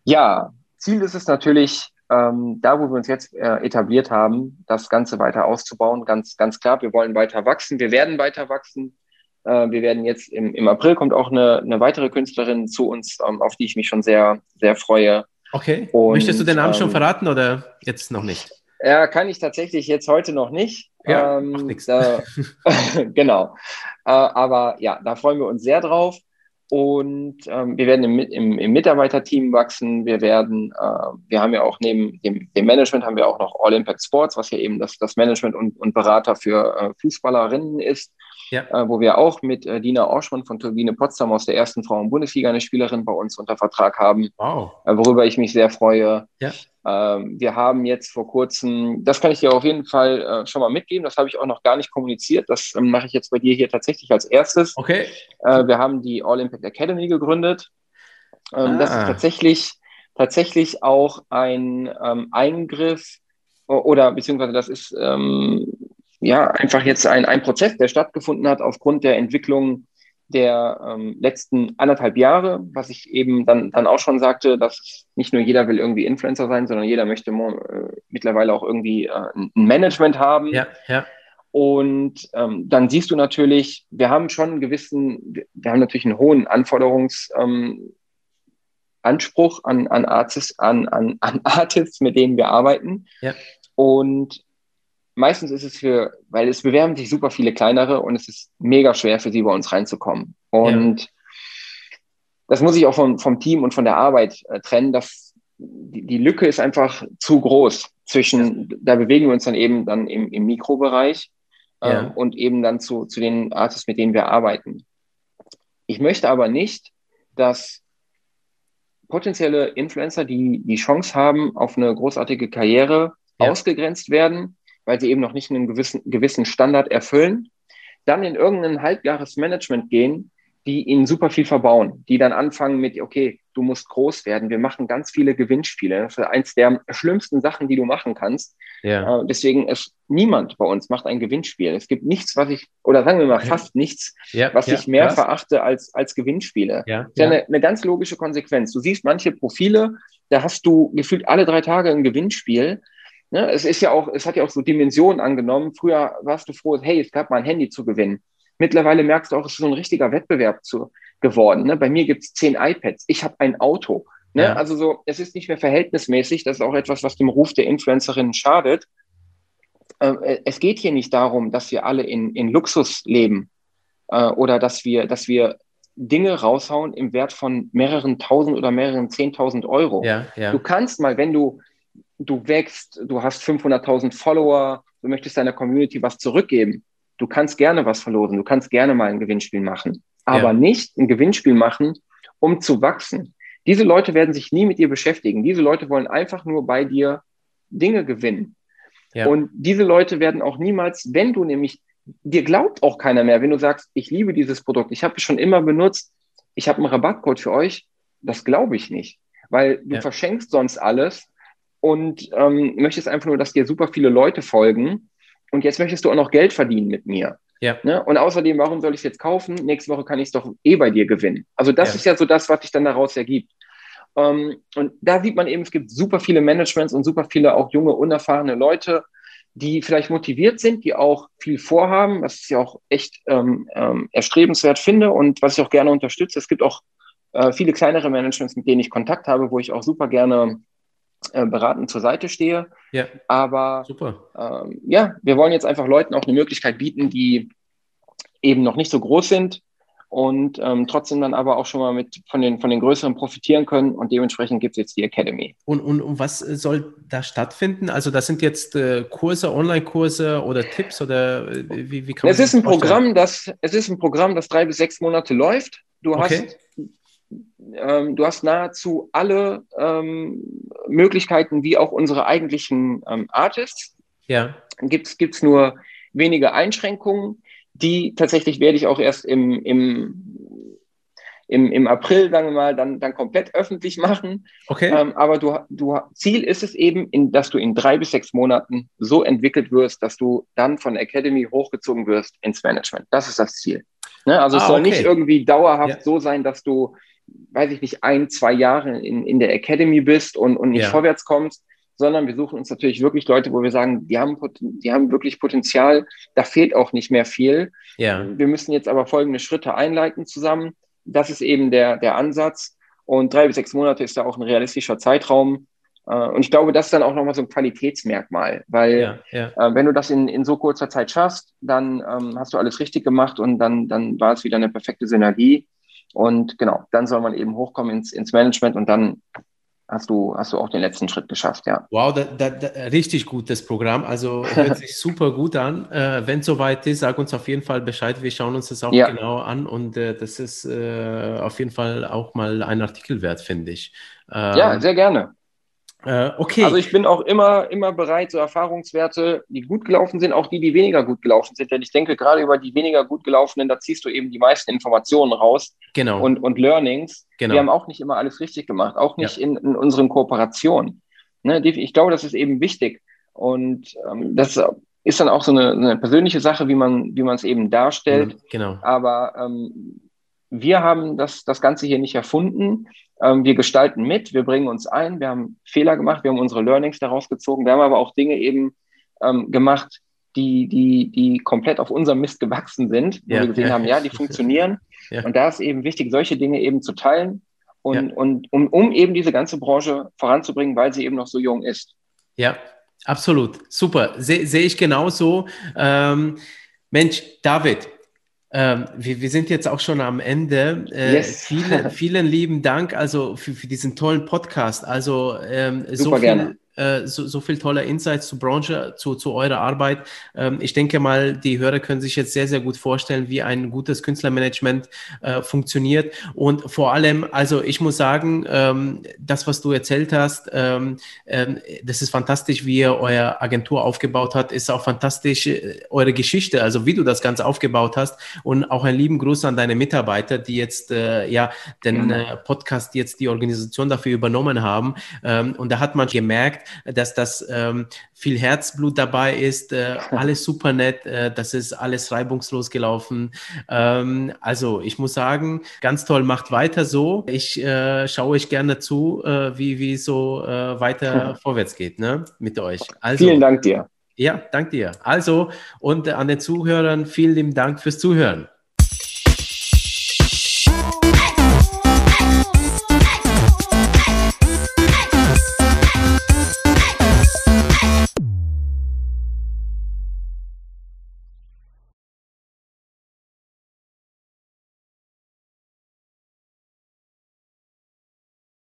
Ja, Ziel ist es natürlich, Ähm, da, wo wir uns jetzt äh, etabliert haben, das Ganze weiter auszubauen, ganz, ganz klar, wir wollen weiter wachsen, wir werden weiter wachsen. Äh, wir werden jetzt im, im April kommt auch eine, eine weitere Künstlerin zu uns, ähm, auf die ich mich schon sehr, sehr freue. Okay. Und, möchtest du den Namen ähm, schon verraten oder jetzt noch nicht? Ja, kann ich tatsächlich jetzt heute noch nicht. Ja, ähm, macht nichts. Äh, genau. Äh, aber ja, da freuen wir uns sehr drauf. Und ähm, wir werden im, im, im Mitarbeiterteam wachsen. Wir werden, äh, wir haben ja auch neben dem, dem Management haben wir auch noch All Impact Sports, was ja eben das, das Management und, und Berater für äh, Fußballerinnen ist, ja. äh, wo wir auch mit äh, Dina Orschmann von Turbine Potsdam aus der ersten Frauen-Bundesliga eine Spielerin bei uns unter Vertrag haben, wow. äh, worüber ich mich sehr freue. Ja. Ähm, wir haben jetzt vor kurzem, das kann ich dir auf jeden Fall äh, schon mal mitgeben, das habe ich auch noch gar nicht kommuniziert, das ähm, mache ich jetzt bei dir hier tatsächlich als erstes. Okay. Äh, wir haben die All Impact Academy gegründet. Ähm, ah. Das ist tatsächlich, tatsächlich auch ein ähm, Eingriff oder beziehungsweise das ist ähm, ja einfach jetzt ein, ein Prozess, der stattgefunden hat aufgrund der Entwicklung der ähm, letzten anderthalb Jahre, was ich eben dann, dann auch schon sagte, dass nicht nur jeder will irgendwie Influencer sein, sondern jeder möchte äh, mittlerweile auch irgendwie äh, ein Management haben. Ja, ja. Und ähm, dann siehst du natürlich, wir haben schon einen gewissen, wir haben natürlich einen hohen Anforderungsanspruch ähm, an, an Artists, an, an, an Artists, mit denen wir arbeiten. Ja. Und meistens ist es für, weil es bewerben sich super viele kleinere und es ist mega schwer für sie bei uns reinzukommen. Und ja. das muss ich auch vom, vom Team und von der Arbeit äh, trennen, dass die, die Lücke ist einfach zu groß zwischen, da bewegen wir uns dann eben dann im, im Mikrobereich äh, ja. und eben dann zu, zu den Artists, mit denen wir arbeiten. Ich möchte aber nicht, dass potenzielle Influencer, die die Chance haben auf eine großartige Karriere, ja. ausgegrenzt werden, weil sie eben noch nicht einen gewissen, gewissen Standard erfüllen, dann in irgendein Halbjahresmanagement gehen, die ihnen super viel verbauen, die dann anfangen mit, okay, du musst groß werden, wir machen ganz viele Gewinnspiele. Das ist eins der schlimmsten Sachen, die du machen kannst. Ja. Deswegen ist niemand bei uns macht ein Gewinnspiel. Es gibt nichts, was ich, oder sagen wir mal fast nichts, ja, was ja, ich mehr was? verachte als, als Gewinnspiele. Ja, das ist ja eine, eine ganz logische Konsequenz. Du siehst manche Profile, da hast du gefühlt alle drei Tage ein Gewinnspiel. Ne? Es ist ja auch, es hat ja auch so Dimensionen angenommen. Früher warst du froh, hey, es gab mal ein Handy zu gewinnen. Mittlerweile merkst du auch, es ist so ein richtiger Wettbewerb zu, geworden. Ne? Bei mir gibt es zehn iPads, ich habe ein Auto. Ne? Ja. Also so, es ist nicht mehr verhältnismäßig, das ist auch etwas, was dem Ruf der Influencerinnen schadet. Äh, es geht hier nicht darum, dass wir alle in, in Luxus leben äh, oder dass wir, dass wir Dinge raushauen im Wert von mehreren tausend oder mehreren zehntausend Euro. Ja, ja. Du kannst mal, wenn du, du wächst, du hast fünfhunderttausend Follower, du möchtest deiner Community was zurückgeben, du kannst gerne was verlosen, du kannst gerne mal ein Gewinnspiel machen, aber ja. nicht ein Gewinnspiel machen, um zu wachsen. Diese Leute werden sich nie mit dir beschäftigen. Diese Leute wollen einfach nur bei dir Dinge gewinnen. Ja. Und diese Leute werden auch niemals, wenn du nämlich, dir glaubt auch keiner mehr, wenn du sagst, ich liebe dieses Produkt, ich habe es schon immer benutzt, ich habe einen Rabattcode für euch, das glaube ich nicht, weil du ja. verschenkst sonst alles und ähm, möchtest einfach nur, dass dir super viele Leute folgen. Und jetzt möchtest du auch noch Geld verdienen mit mir. Ja. Ne? Und außerdem, warum soll ich es jetzt kaufen? Nächste Woche kann ich es doch eh bei dir gewinnen. Also das ja. ist ja so das, was sich dann daraus ergibt. Um, und da sieht man eben, es gibt super viele Managements und super viele auch junge, unerfahrene Leute, die vielleicht motiviert sind, die auch viel vorhaben, was ich auch echt ähm, ähm, erstrebenswert finde und was ich auch gerne unterstütze. Es gibt auch äh, viele kleinere Managements, mit denen ich Kontakt habe, wo ich auch super gerne beratend zur Seite stehe, ja, aber super. Ähm, ja, wir wollen jetzt einfach Leuten auch eine Möglichkeit bieten, die eben noch nicht so groß sind und ähm, trotzdem dann aber auch schon mal mit von den, von den Größeren profitieren können und dementsprechend gibt es jetzt die Academy. Und, und, und was soll da stattfinden? Also das sind jetzt äh, Kurse, Online-Kurse oder Tipps oder äh, wie, wie kann man es ist das ein Programm, das es ist ein Programm, das drei bis sechs Monate läuft. Du okay. hast Ähm, du hast nahezu alle ähm, Möglichkeiten, wie auch unsere eigentlichen ähm, Artists. Ja. Gibt's, gibt's nur wenige Einschränkungen, die tatsächlich werde ich auch erst im, im, im, im April, sagen wir mal, dann, dann komplett öffentlich machen. Okay. Ähm, aber du, du, Ziel ist es eben, in, dass du in drei bis sechs Monaten so entwickelt wirst, dass du dann von Academy hochgezogen wirst ins Management. Das ist das Ziel. Ne? Also ah, es soll okay. nicht irgendwie dauerhaft ja. so sein, dass du weiß ich nicht, ein, zwei Jahre in, in der Academy bist und, und nicht ja. vorwärts kommst, sondern wir suchen uns natürlich wirklich Leute, wo wir sagen, die haben, die haben wirklich Potenzial, da fehlt auch nicht mehr viel. Ja. Wir müssen jetzt aber folgende Schritte einleiten zusammen. Das ist eben der, der Ansatz und drei bis sechs Monate ist da auch ein realistischer Zeitraum und ich glaube, das ist dann auch nochmal so ein Qualitätsmerkmal, weil ja, ja. wenn du das in, in so kurzer Zeit schaffst, dann ähm, hast du alles richtig gemacht und dann, dann war es wieder eine perfekte Synergie. Und genau, dann soll man eben hochkommen ins, ins Management und dann hast du, hast du auch den letzten Schritt geschafft, ja. Wow, da, da, da, richtig gut, das Programm. Also hört sich super gut an. Äh, wenn es soweit ist, sag uns auf jeden Fall Bescheid. Wir schauen uns das auch ja. genau an und äh, das ist äh, auf jeden Fall auch mal ein Artikel wert, finde ich. Äh, ja, sehr gerne. Äh, okay. Also ich bin auch immer, immer bereit, so Erfahrungswerte, die gut gelaufen sind, auch die, die weniger gut gelaufen sind. Denn ich denke, gerade über die weniger gut gelaufenen, da ziehst du eben die meisten Informationen raus genau. und, und Learnings. Genau. Wir haben auch nicht immer alles richtig gemacht, auch nicht ja. in, in unseren Kooperationen. Ne, ich glaube, das ist eben wichtig. Und ähm, das ist dann auch so eine, eine persönliche Sache, wie man wie man es eben darstellt. Mhm, genau. Aber ähm, wir haben das, das Ganze hier nicht erfunden. Ähm, wir gestalten mit, wir bringen uns ein, wir haben Fehler gemacht, wir haben unsere Learnings daraus gezogen, wir haben aber auch Dinge eben ähm, gemacht, die, die, die komplett auf unserem Mist gewachsen sind, wo ja, wir gesehen ja. haben, ja, die funktionieren. Ja. Und da ist eben wichtig, solche Dinge eben zu teilen und, ja. und um, um eben diese ganze Branche voranzubringen, weil sie eben noch so jung ist. Ja, absolut. Super. Sehe seh ich genauso. Ähm, Mensch, David, Ähm, wir, wir sind jetzt auch schon am Ende. Äh, yes. vielen, vielen lieben Dank also für, für diesen tollen Podcast. Also ähm, so viel, äh, so, so viel tolle Insights zur Branche, zu, zu eurer Arbeit. Ähm, ich denke mal, die Hörer können sich jetzt sehr, sehr gut vorstellen, wie ein gutes Künstlermanagement äh, funktioniert. Und vor allem, also ich muss sagen, ähm, das, was du erzählt hast, ähm, ähm, das ist fantastisch, wie ihr eure Agentur aufgebaut habt, ist auch fantastisch, äh, eure Geschichte, also wie du das Ganze aufgebaut hast. Und auch einen lieben Gruß an deine Mitarbeiter, die jetzt äh, ja den äh, Podcast, jetzt die Organisation dafür übernommen haben. Ähm, und da hat man gemerkt, dass das ähm, viel Herzblut dabei ist, äh, alles super nett, äh, das ist alles reibungslos gelaufen. Ähm, also ich muss sagen, ganz toll, macht weiter so. Ich äh, schaue euch gerne zu, äh, wie wie so äh, weiter vorwärts geht, ne, mit euch. Also, vielen Dank dir. Ja, danke dir. Also, und äh, an den Zuhörern, vielen lieben Dank fürs Zuhören.